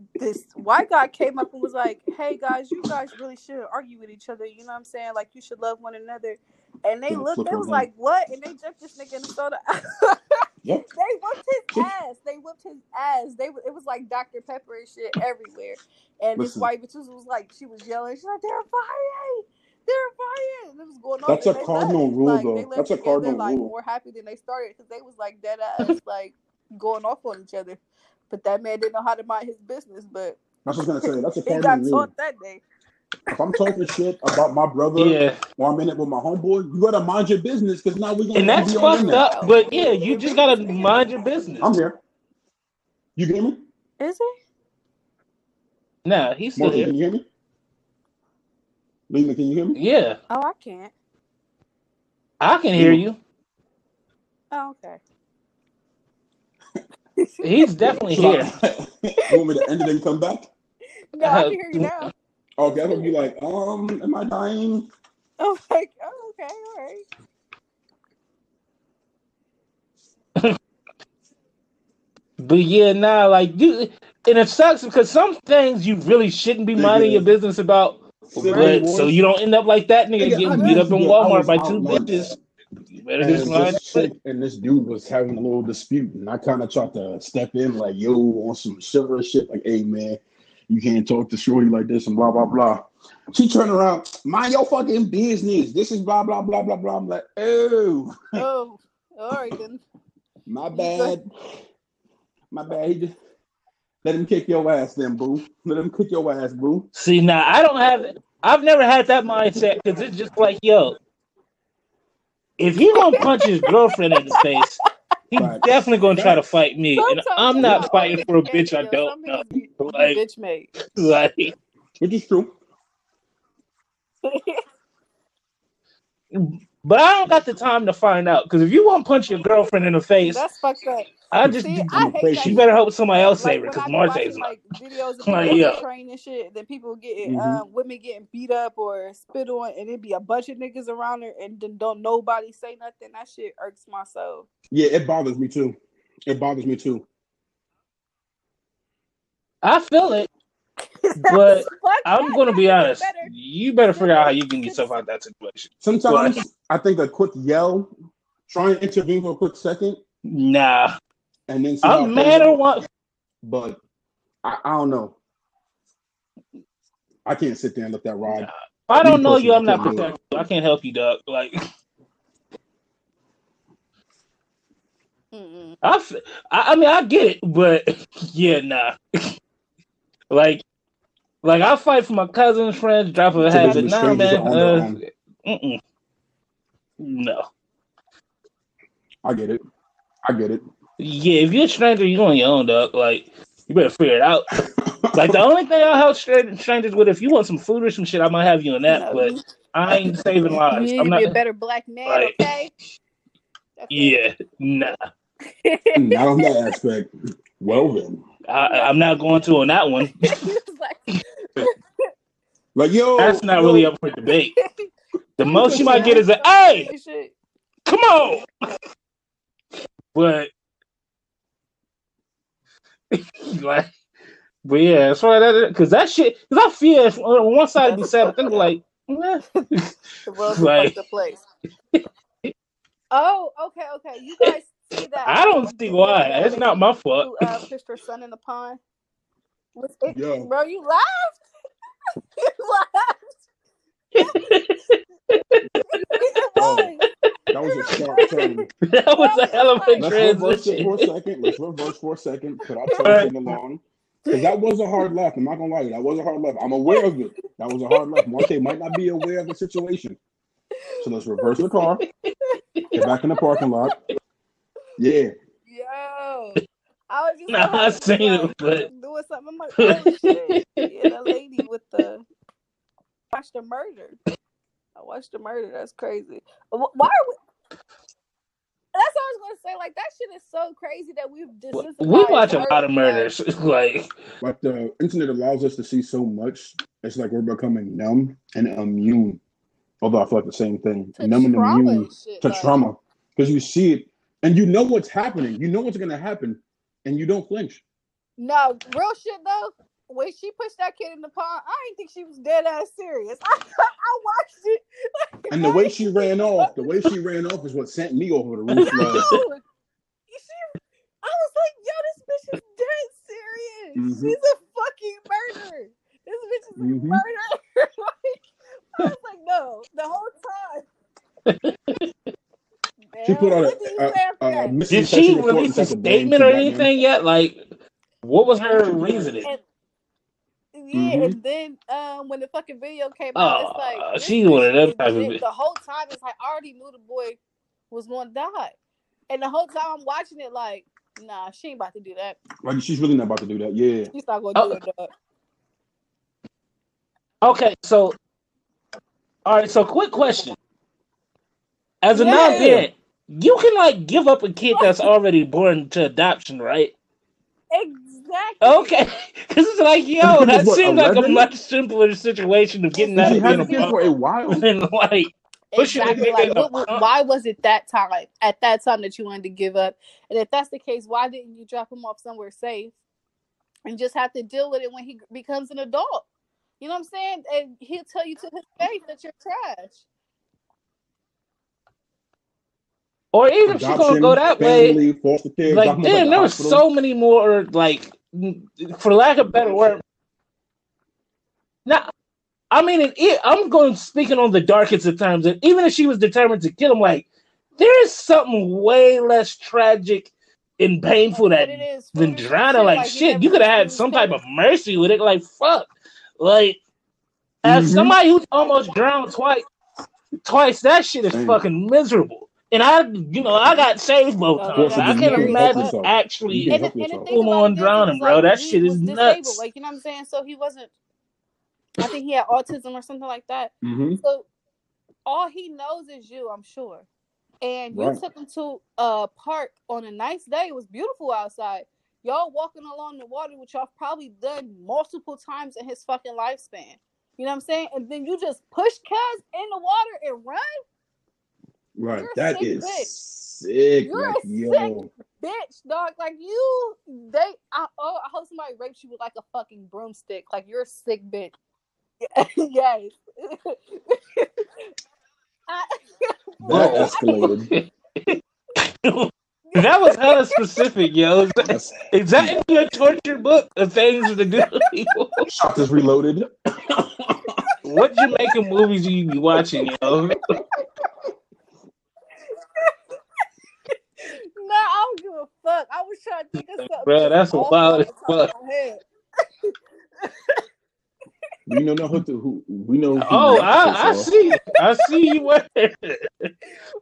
white guy came up and was like, "Hey guys, you guys really shouldn't argue with each other. You know what I'm saying? Like you should love one another." And they looked. They was like, "What?" And they jumped this nigga in the soda aisle. Yep. They whipped his ass. It was like Dr. Pepper and shit everywhere. And this white bitch was like, she was yelling. She's like, "They're fighting. That's a cardinal rule, though. That's a cardinal rule. More happy than they started because they was like dead ass, like going off on each other. But that man didn't know how to mind his business. But that's what I was gonna say. That's a cardinal rule. He got taught that day. If I'm talking shit about my brother, or I'm in it with my homeboy, you gotta mind your business because now we're gonna. And that's fucked up. But yeah, you just gotta mind your business. I'm here. You hear me? Is he? Nah, he's still here. Can you hear me? Lena, can you hear me? Yeah. Oh, I can't. I can hear you. Oh, okay. He's definitely here. You want me to end it and come back? No, I can hear you now. Okay, I'm going to be like, am I dying? Oh, like, oh, okay, all right. But yeah, nah, like, dude, and it sucks because some things you really shouldn't be minding your business about. But, so you don't end up like that nigga getting beat up in Walmart by two bitches. You better just line shit. And this dude was having a little dispute, and I kind of tried to step in like, yo, on some chivalrous shit, like, hey man, you can't talk to shorty like this and blah, blah, blah. She turned around, mind your fucking business. This is blah, blah, blah, blah, blah. I'm like, oh, all right then. My bad. My bad. He just, let him kick your ass then, boo. Let him kick your ass, boo. See, now, I've never had that mindset because it's just like, yo, if he don't punch his girlfriend in the face, he's definitely going to try to fight me. Sometimes, and I'm not fighting for a bitch I don't know. Like, bitch mate. Which is true. But I don't got the time to find out. Because if you want to punch your girlfriend in the face, that's fucked up. I just, see, you better hope somebody else save it because Marte's not. Like videos of people train and shit, that people getting women getting beat up or spit on, and it'd be a bunch of niggas around her, and then don't nobody say nothing. That shit irks my soul. Yeah, it bothers me too. It bothers me too. I feel it, but I'm gonna be honest. You better figure out how you can get yourself out of that situation. Sometimes I think a quick yell, try and intervene for a quick second. Nah. And then I'm mad or what? But I don't know. I can't sit there and let that ride. Nah. I don't know you. I'm not protected. I can't help you, Doug. Like, I mean, I get it, but yeah, nah. like I fight for my cousins, friends, drop of a hat. Nah, man. No. I get it. Yeah, if you're a stranger, you're on your own, dog. Like, you better figure it out. Like, the only thing I'll help strangers with, if you want some food or some shit, I might have you on that, but I ain't saving lives. You need to be a better black man, like, okay? That's nah. Not on that aspect. Well, then. I'm not going to on that one. Like, yo, that's not really up for debate. The most you might get is a, hey, come on! But yeah, that's right. Because I fear on one side to be sad, but then like, eh. The world's like the place. Oh, okay. You guys see that? I don't see why. It's not my fault. Who pushed her son in the pond? Bro, you laughed. Oh, that was a sharp turn. That was a hell of a transition. Let's reverse for a second. Put our turn along. Because that was a hard left. I'm not going to lie to you. That was a hard left. I'm aware of it. That was a hard left. Marte might not be aware of the situation. So let's reverse the car. Get back in the parking lot. Yeah. Yo. I was just seen it, but... doing something. I'm like, holy shit. Yeah, the lady with the... I watched the murder. That's crazy. Why are we? That's what I was gonna say. Like, that shit is so crazy that we've just. We watch a lot of murders. Like the internet allows us to see so much. It's like we're becoming numb and immune. Although I feel like the same thing, numb and immune to trauma, because you see it and you know what's happening. You know what's gonna happen, and you don't flinch. No, real shit though. When she pushed that kid in the pond, I didn't think she was dead ass serious. I watched it. Like, and the way she ran off, is what sent me over the roof. I was like, yo, this bitch is dead serious. Mm-hmm. She's a fucking murderer. This bitch is a murderer. Like, I was like, no, the whole time. Damn, she put out did she release a statement or anything yet? Like, what was her reasoning? And then when the fucking video came out, it's like she's one of them type of bitch. The whole time it's like I already knew the boy was gonna die, and the whole time I'm watching it like, nah, she ain't about to do that. Like, she's really not about to do that. Yeah, she's not gonna do it. Dog. Okay, so all right, so quick question: as a non-parent, you can like give up a kid that's already born to adoption, right? Exactly. Okay, because it's like, yo, that seemed like a much simpler situation of getting that. She had a kid for a while. Like, exactly. Like, why was it that time? Like, at that time that you wanted to give up? And if that's the case, why didn't you drop him off somewhere safe and just have to deal with it when he becomes an adult? You know what I'm saying? And he'll tell you to his face that you're trash. Or even adoption, if she's gonna go that family, way, like, damn, there were so many more, like, for lack of better word, Now, I mean, I'm going speaking on the darkest of times, and even if she was determined to kill him, like, there is something way less tragic and painful like, that than drowning. Like, shit, you could have had some type of mercy with it. Like, fuck. Like, as somebody who's almost drowned twice, that shit is fucking miserable. And I got saved both times. I can't imagine actually full on drowning, bro. That shit is nuts. Like, you know what I'm saying? So he wasn't. I think he had autism or something like that. Mm-hmm. So all he knows is you, I'm sure. And you took him to a park on a nice day. It was beautiful outside. Y'all walking along the water, which y'all probably done multiple times in his fucking lifespan. You know what I'm saying? And then you just push Cuz in the water and run? Right. You're that sick is bitch. Sick. You're like, a sick bitch, dog. Like, I hope somebody rapes you with, like, a fucking broomstick. Like, you're a sick bitch. Yes. That escalated. That was hella specific, yo. Is that in your torture book of things to do with people? Shot is reloaded. What Jamaican movies do you be watching, yo? No, I don't give a fuck. I was trying to think of something. Bro, that's wild as fuck. We don't know who we know. Oh, I see. I see you wearing it.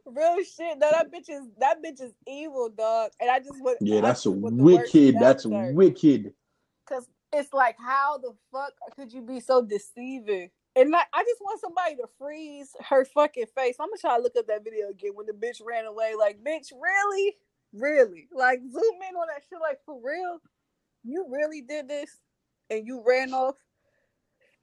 Real shit. No, that bitch is evil, dog. And I just went. Yeah, that's a wicked. That's wicked. Cause it's like, how the fuck could you be so deceiving? And like, I just want somebody to freeze her fucking face. I'm gonna try to look up that video again when the bitch ran away. Like, bitch, really, really. Like, zoom in on that shit. Like, for real, you really did this, and you ran off.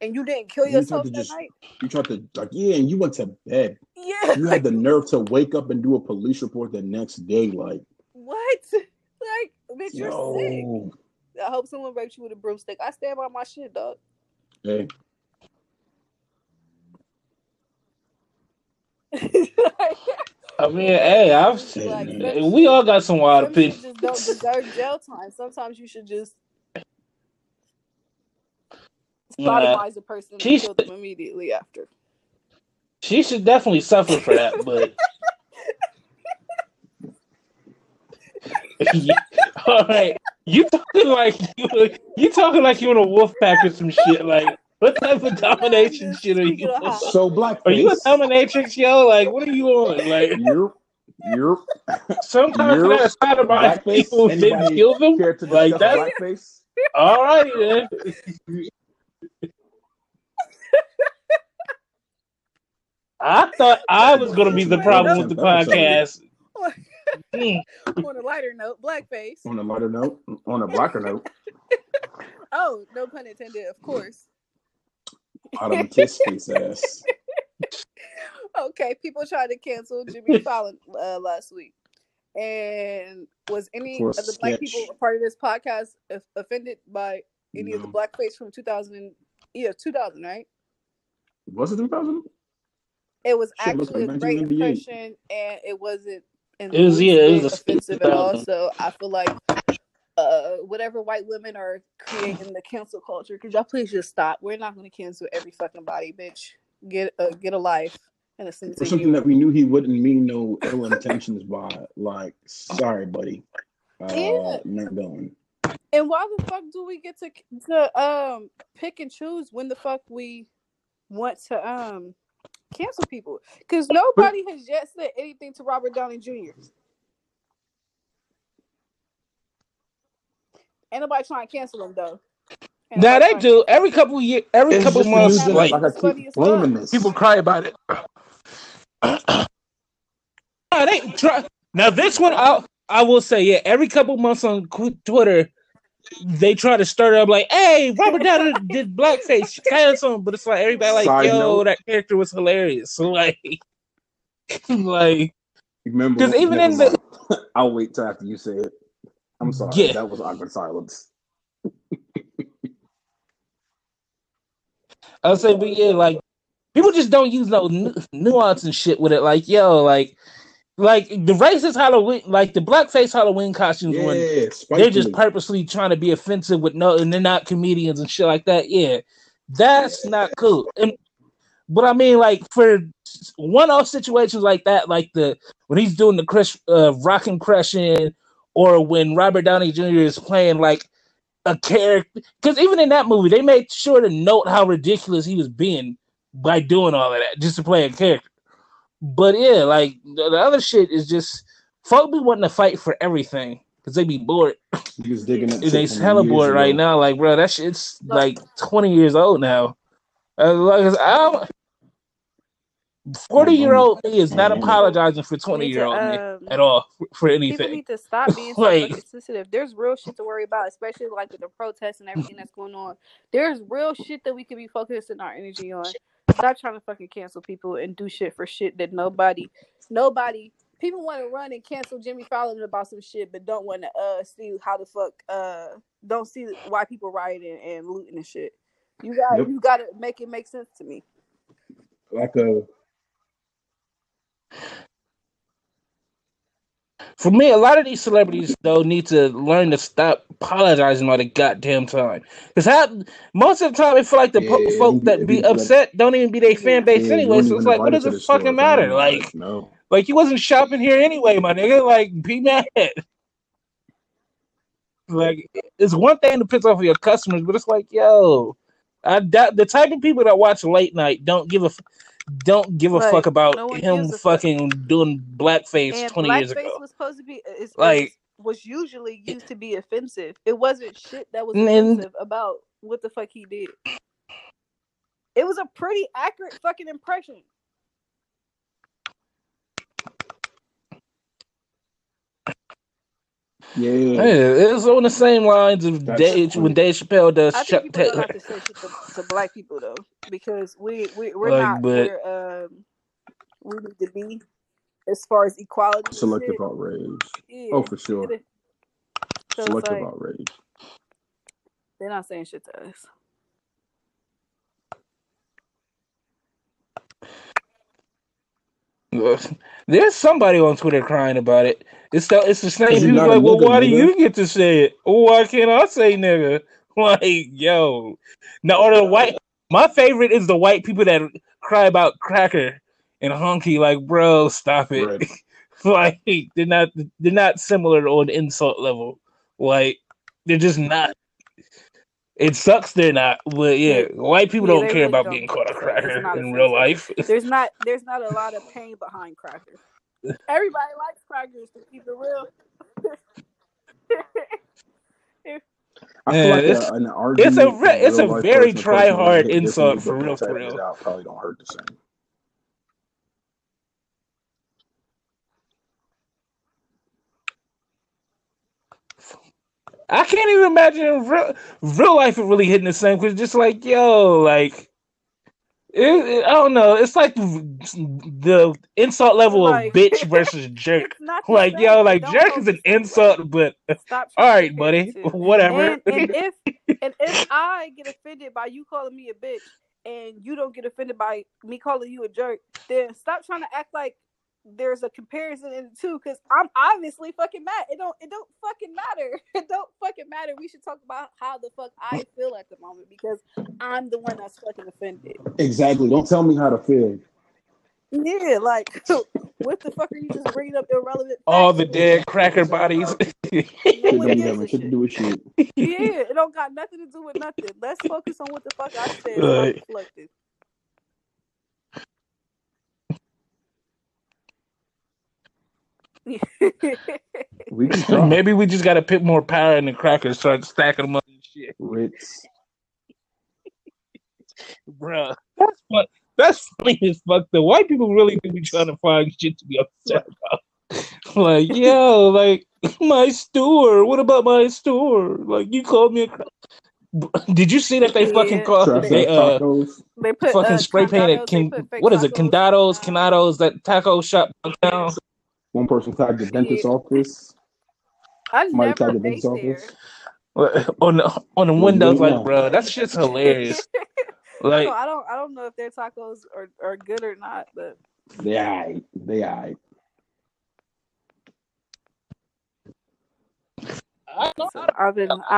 And you didn't kill yourself that night? You tried to, like, yeah, and you went to bed. Yeah. You had the nerve to wake up and do a police report the next day, like. What? Like, bitch, you're sick. I hope someone rapes you with a broomstick. I stand by my shit, dog. Hey. I mean, hey, I've seen like, we all got some wild opinions. You just don't deserve jail time. Sometimes you should just sodomize a person and kill them immediately after. She should definitely suffer for that, but all right, you talking like you in a wolf pack or some shit. Like, what type of domination shit are you on? So blackface. Are you a dominatrix, yo? Like, what are you on? Like, sometimes that sodomize people didn't kill them. Like that. Blackface? All right then. I thought I was going to be the problem with the podcast. On a lighter note, blackface. On a blacker note. Oh, no pun intended, of course. Out of a kiss face ass. Okay, people tried to cancel Jimmy Fallon last week. And was any of the black people a part of this podcast offended by any of the blackface from 2000, right? Was it 2000? It was actually a great impression, and it wasn't it was offensive at all. So I feel like whatever white women are creating the cancel culture, could y'all please just stop? We're not going to cancel every fucking body, bitch. Get a life. And for something that we knew he wouldn't mean no ill intentions by. Like, sorry, buddy. Not going. And why the fuck do we get to pick and choose when the fuck we want to cancel people? Because nobody has yet said anything to Robert Downey Jr. Ain't nobody trying to cancel him though. Ain't now they do every couple months. Like people cry about it. They try. Now this one, I will say, yeah, every couple months on Twitter, they try to start up like, "Hey, Robert Downey did blackface, cancel him," but it's like everybody like, side "Yo, note. That character was hilarious." So like, remember? Because even in the, I'll wait till after you say it. I'm sorry, yeah. That was awkward silence. I'll say, but yeah, like people just don't use no nuance and shit with it. Like, yo, like the racist Halloween, like the blackface Halloween costumes, when they're just purposely trying to be offensive with no, and they're not comedians and shit like that. Yeah, That's not cool. And, but I mean, like, for one-off situations like that, like the when he's doing the rock and crushing, or when Robert Downey Jr. is playing like a character, because even in that movie, they made sure to note how ridiculous he was being by doing all of that just to play a character. But yeah, like the other shit is just folk be wanting to fight for everything because they be bored. Niggas digging up they hella bored right now. Like, bro, that shit's like 20 years old now. As long as I'm 40-year-old me is not apologizing for 20-year-old me at all for anything. People need to stop being like, so sensitive. There's real shit to worry about, especially like with the protests and everything that's going on. There's real shit that we could be focusing our energy on. Stop trying to fucking cancel people and do shit for shit that nobody. People want to run and cancel Jimmy Fallon about some shit, but don't want to see how the fuck don't see why people rioting and looting and shit. You gotta make it make sense to me. Like a. For me, a lot of these celebrities, though, need to learn to stop apologizing all the goddamn time. Because most of the time, I feel like the folk that be upset don't even be their fan base anyway. So it's like, what does it fucking matter? Like, no. Like, you wasn't shopping here anyway, my nigga. Like, be mad. Like, it's one thing to piss off your customers, but it's like, yo, I doubt the type of people that watch late night don't give a fuck about him fucking doing blackface and 20 years ago. Blackface was supposed to be was usually used to be offensive. It wasn't shit that was offensive about what the fuck he did. It was a pretty accurate fucking impression. Yeah, it's on the same lines of when Dave Chappelle does. I think people don't have to say shit to black people though, because we're not where we need to be as far as equality. Selective outrage. Yeah. Oh, for sure. So selective outrage. They're not saying shit to us. There's somebody on Twitter crying about it. It's the same. People like, well, why do you get to say it? Why can't I say nigga? Like, yo. Now, or the white. My favorite is the white people that cry about cracker and honky. Like, bro, stop it. Right. Like, they're not similar on insult level. Like, they're just not. It sucks they're not, but yeah, white people don't care really about being called a cracker in real life. There's not a lot of pain behind crackers. Everybody likes crackers to keep it real. I feel like it's a very try-hard insult for real, for real. Out probably don't hurt the same. I can't even imagine in real life it really hitting the same. Cause just like, yo, like, it, I don't know. It's like the insult level of bitch versus jerk. Like, yo, like jerk is an insult, but all right, buddy, whatever. And if I get offended by you calling me a bitch and you don't get offended by me calling you a jerk, then stop trying to act like there's a comparison in the two, because I'm obviously fucking mad. It don't fucking matter. It don't fucking matter. We should talk about how the fuck I feel at the moment, because I'm the one that's fucking offended. Exactly. Don't tell me how to feel. Yeah, like, what the fuck are you just bringing up irrelevant? All the dead cracker bodies. It don't have shit to do with shit. Yeah, it don't got nothing to do with nothing. Let's focus on what the fuck I said. Right. Reflected. Maybe we just gotta put more power in the crackers, start stacking them up and shit. Ritz. Bruh, that's funny as fuck though. White people really do be trying to find shit to be upset about. Like, yo, like, my store. What about my store? Like, you called me a cracker. Did you see that they fucking called they put fucking spray painted Condados, that taco shop downtown? One person tagged the dentist's office. Somebody tagged the dentist's office. On the windows, like, bro, that shit's hilarious. Like, I don't know if their tacos are good or not, but they alright. I've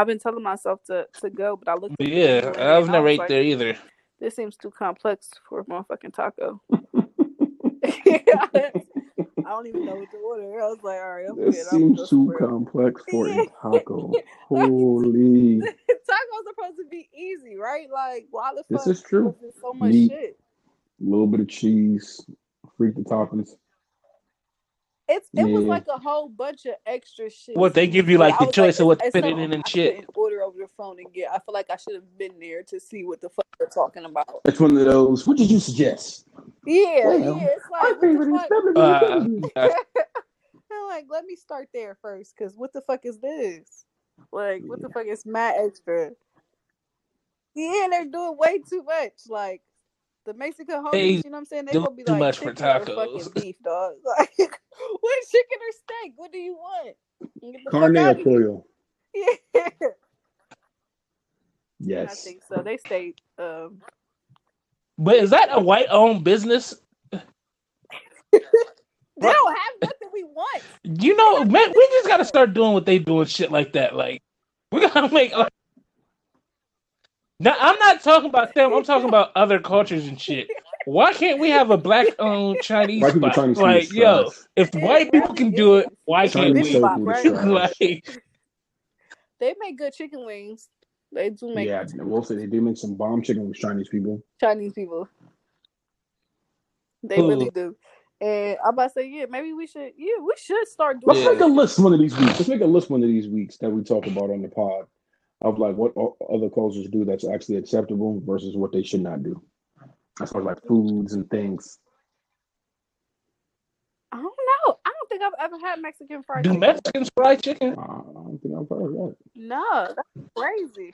been telling myself to go, but I looked. Yeah, I was not right there either. This seems too complex for a motherfucking taco. I don't even know what to order. I was like, all right, this seems too complex for a taco. Holy! Tacos are supposed to be easy, right? Like, why the fuck? This is true. There's so much shit. A little bit of cheese, freak the toppings. It was like a whole bunch of extra shit. Well, they give you the choice of what to put in and shit. I couldn't order over the phone and I feel like I should have been there to see what the fuck they're talking about. It's one of those. What did you suggest? Yeah. It's like, let me start there first, because what the fuck is this? Like, what the fuck is my extra? Yeah, they're doing way too much. Like, the Mexican homies, you know what I'm saying? They will be like, too much for tacos. Fucking beef, dog. Like, what, chicken or steak? What do you want? Carne or pollo? Yeah. Yes. I think so. They stayed. But is that a white-owned business? They don't have nothing we want. You know, man, we just got to start doing what they doing, shit like that. Like, we got to make... Now, I'm not talking about them. I'm talking about other cultures and shit. Why can't we have a black-owned Chinese spot? Like, yo, if white people can do it, why can't we? Like, they make good chicken wings. They do make. Yeah, I will say they do make some bomb chicken wings. Chinese people. They really do. And I'm about to say, maybe we should start doing. Let's make a list one of these weeks. Let's make a list one of these weeks that we talk about on the pod. Of like what other cultures do that's actually acceptable versus what they should not do, as far as like foods and things. I don't know. I don't think I've ever had Mexican fried chicken. Do Mexicans fry chicken? I don't think I've heard that. No, that's crazy.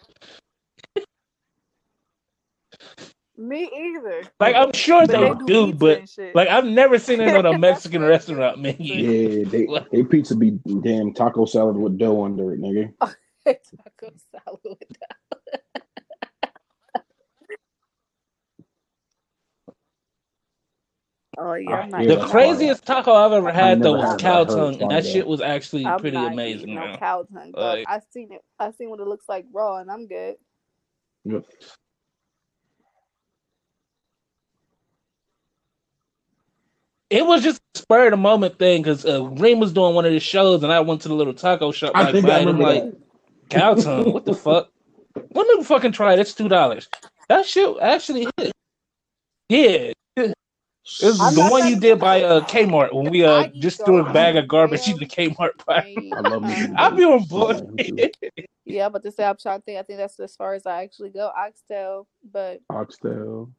Me either. Like, I'm sure they do, but like, I've never seen it on a Mexican restaurant menu. Yeah, they pizza be damn taco salad with dough under it, nigga. Taco salad. Oh yeah, the craziest taco I've ever had though was cow tongue, and that shit was actually pretty amazing. No cow tongue. Like, I've seen it. I've seen what it looks like raw, and I'm good. Yeah. It was just a spur of the moment thing because Green was doing one of his shows, and I went to the little taco shop. I remember cow tongue, what the fuck? Well, let me fucking try it. It's $2. That shit actually hit. Yeah. It's the one you did by Kmart when we just threw a bag of garbage into Kmart. I love you. I'll be on board. Yeah, but this Alpshot thing, I think that's as far as I actually go. Oxtail, but... Oxtail.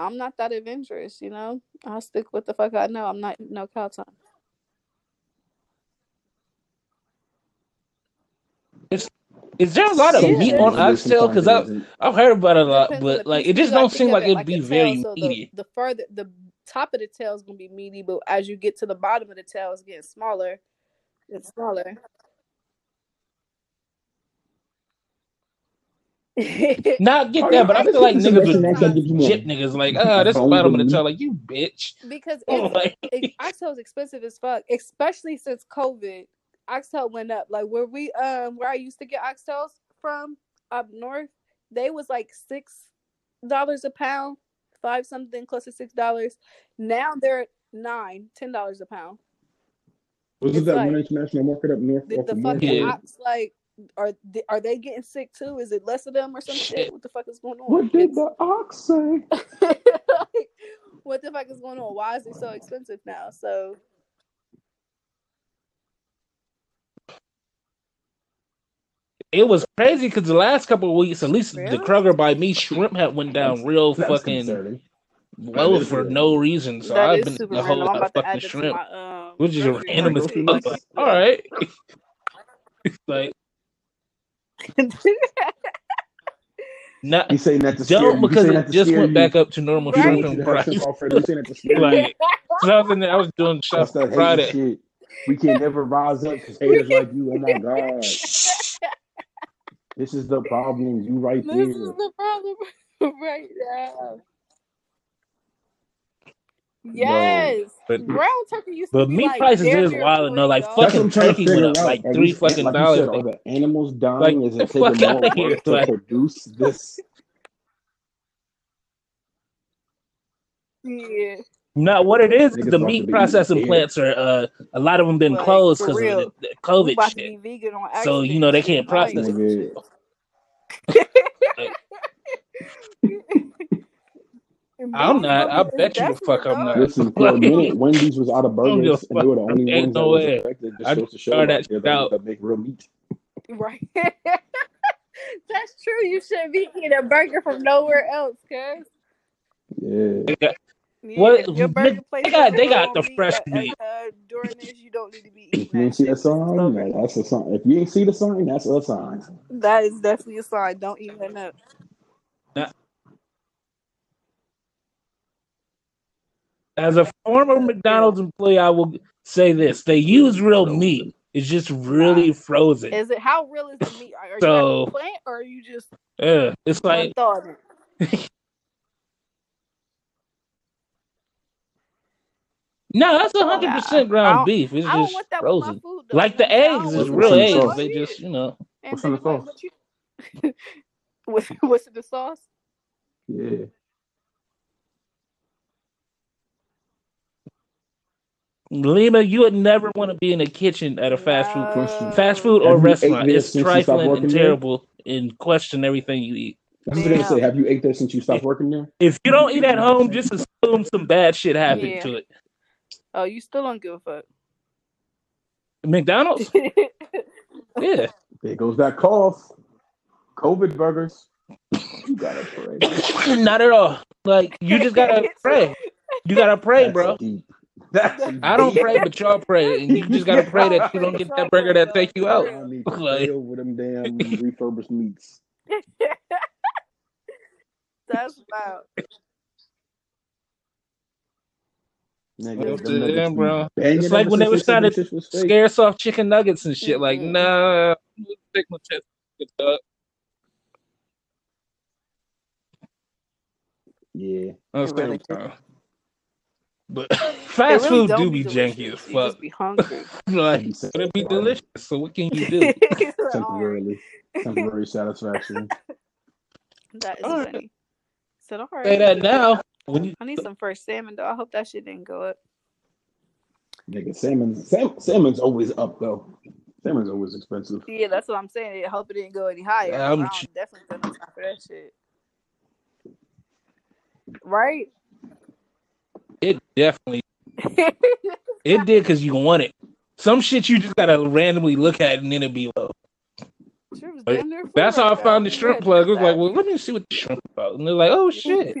I'm not that adventurous, you know? I'll stick with the fuck I know. I'm not no cow tongue. Is there a lot of meat on oxtail? Because I've heard about it a lot, but like it just don't seem like it'd be very meaty. The further the top of the tail is gonna be meaty, but as you get to the bottom of the tail, it's getting smaller and smaller. Not get that, but I feel like niggas with chip niggas like, that's the bottom of the tail, like you bitch. Because oxtail is expensive as fuck, especially since COVID. Oxtail went up. Like where we where I used to get oxtails from up north, they was like $6 a pound, five something, close to $6. Now they're $10 a pound. Was it that like, one international market up north? The fucking ox, like are they getting sick too? Is it less of them or some shit? What the fuck is going on? What did the ox say? Like, what the fuck is going on? Why is it so expensive now? So it was crazy because the last couple of weeks, at least really? The Kroger by me, shrimp had went down real fucking low for no reason. So I've been the whole lot of fucking shrimp, which is random as fuck. Like, all right, like not. You saying that to scare you? Because it just went back up to normal shrimp and price. Like something that I was doing shots on Friday. We can never rise up because haters like you. Oh my god. This is the problem, you right there. This is the problem right now. Yes, no, but ground turkey used to be meat like prices is wild. No, like fucking turkey went up like $3 fucking dollars. All the animals dying like, is it taking more work to produce this? Yeah. No, what it is the meat processing plants are a lot of them been closed because of the COVID shit. So you know they can't process it. I bet you the fuck I'm not. Listen, for a minute, Wendy's was out of burgers, and they were the only ones that was affected. Just goes to show that make real meat. Right. That's true. You shouldn't be eating a burger from nowhere else, cuz. Yeah. They got the fresh meat. During this, you don't need to be eating. You didn't see the sign? Yeah, that's a sign. If you ain't see the sign, that's a sign. That is definitely a sign. Don't eat that up. As a former McDonald's employee, I will say this: they use real meat. It's just really frozen. Is it? How real is the meat? Are you having a plant, or are you just? Yeah, it's like. No, that's 100% ground beef. It's just frozen. Like the eggs, it's real eggs. They just, you know. What's in the sauce? What's in the sauce? Yeah. Lima, you would never want to be in a kitchen at a fast food or restaurant. It's trifling and terrible, and question everything you eat. I was gonna say, have you ate there since you stopped working there? If you don't eat at home, just assume some bad shit happened to it. Oh, you still don't give a fuck. McDonald's? Yeah. There goes that cough. COVID burgers. You gotta pray. Not at all. Like, you just gotta pray. You gotta pray, bro. I don't pray, but y'all pray. And you just gotta pray that you don't get that burger that take you out. I need to deal with them damn refurbished meats. That's wild. Damn, bro. It's like when they were trying to scare soft chicken nuggets and shit. Like, nah, take my chest. Yeah. But fast food do be janky as fuck. Just be hungry. Like, it'll be delicious. So what can you do? Temporary satisfaction. That is funny. Said all right. Say that now. I need some fresh salmon though. I hope that shit didn't go up. Nigga, salmon's always up though. Salmon's always expensive. Yeah, that's what I'm saying. I hope it didn't go any higher. I'm definitely gonna stop for that shit. Right? It definitely it did because you want it. Some shit you just gotta randomly look at and then it'll be low. Like, that's how I found the shrimp plug. It was like, well, let me see what the shrimp is about. And they're like, oh shit.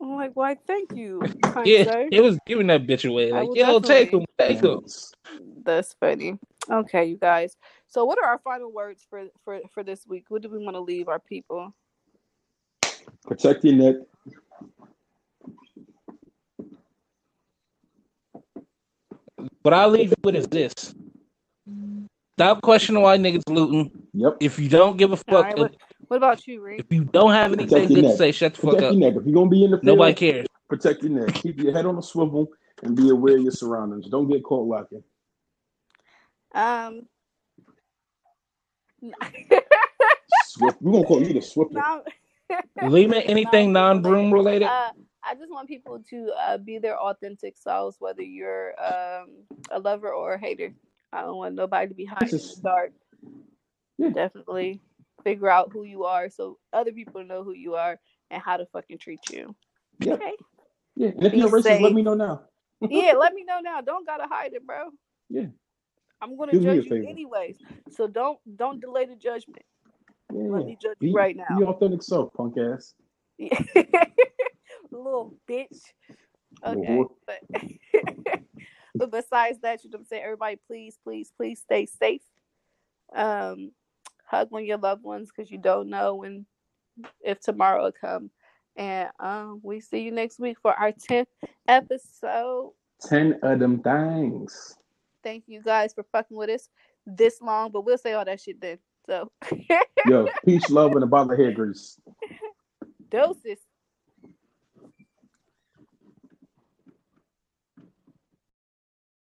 I'm like, why, thank you. It was giving that bitch away. Like, yo, take them. That's funny. Okay, you guys. So what are our final words for this week? What do we want to leave our people? Protect your neck. What I'll leave you with is this. Stop questioning why niggas looting. Yep. If you don't give a fuck, right, what about you, Rick? If you don't have anything good to say, shut the fuck up. Your neck. If you're gonna be in the field, nobody cares. Protect your neck. Keep your head on a swivel and be aware of your surroundings. Don't get caught locking. We're gonna call you the Swiffer. Lima, anything non-broom related? I just want people to be their authentic selves, whether you're a lover or a hater. I don't want nobody to be hiding in the dark. Yeah. Definitely figure out who you are so other people know who you are and how to fucking treat you. Yeah. Okay? Yeah. And if you're racist, let me know now. Yeah, let me know now. Don't gotta hide it, bro. Yeah. I'm gonna judge you anyways. So don't delay the judgment. Yeah. Let me judge you right now. Be authentic self, punk ass. Yeah. Little bitch. Okay. But but besides that, you know what I'm saying? Everybody, please, please, please stay safe. Hug on your loved ones because you don't know when, if tomorrow will come. And we see you next week for our 10th episode. 10 of them things. Thank you guys for fucking with us this long, but we'll say all that shit then. So, yo, peace, love, and a bottle of hair grease. Doses.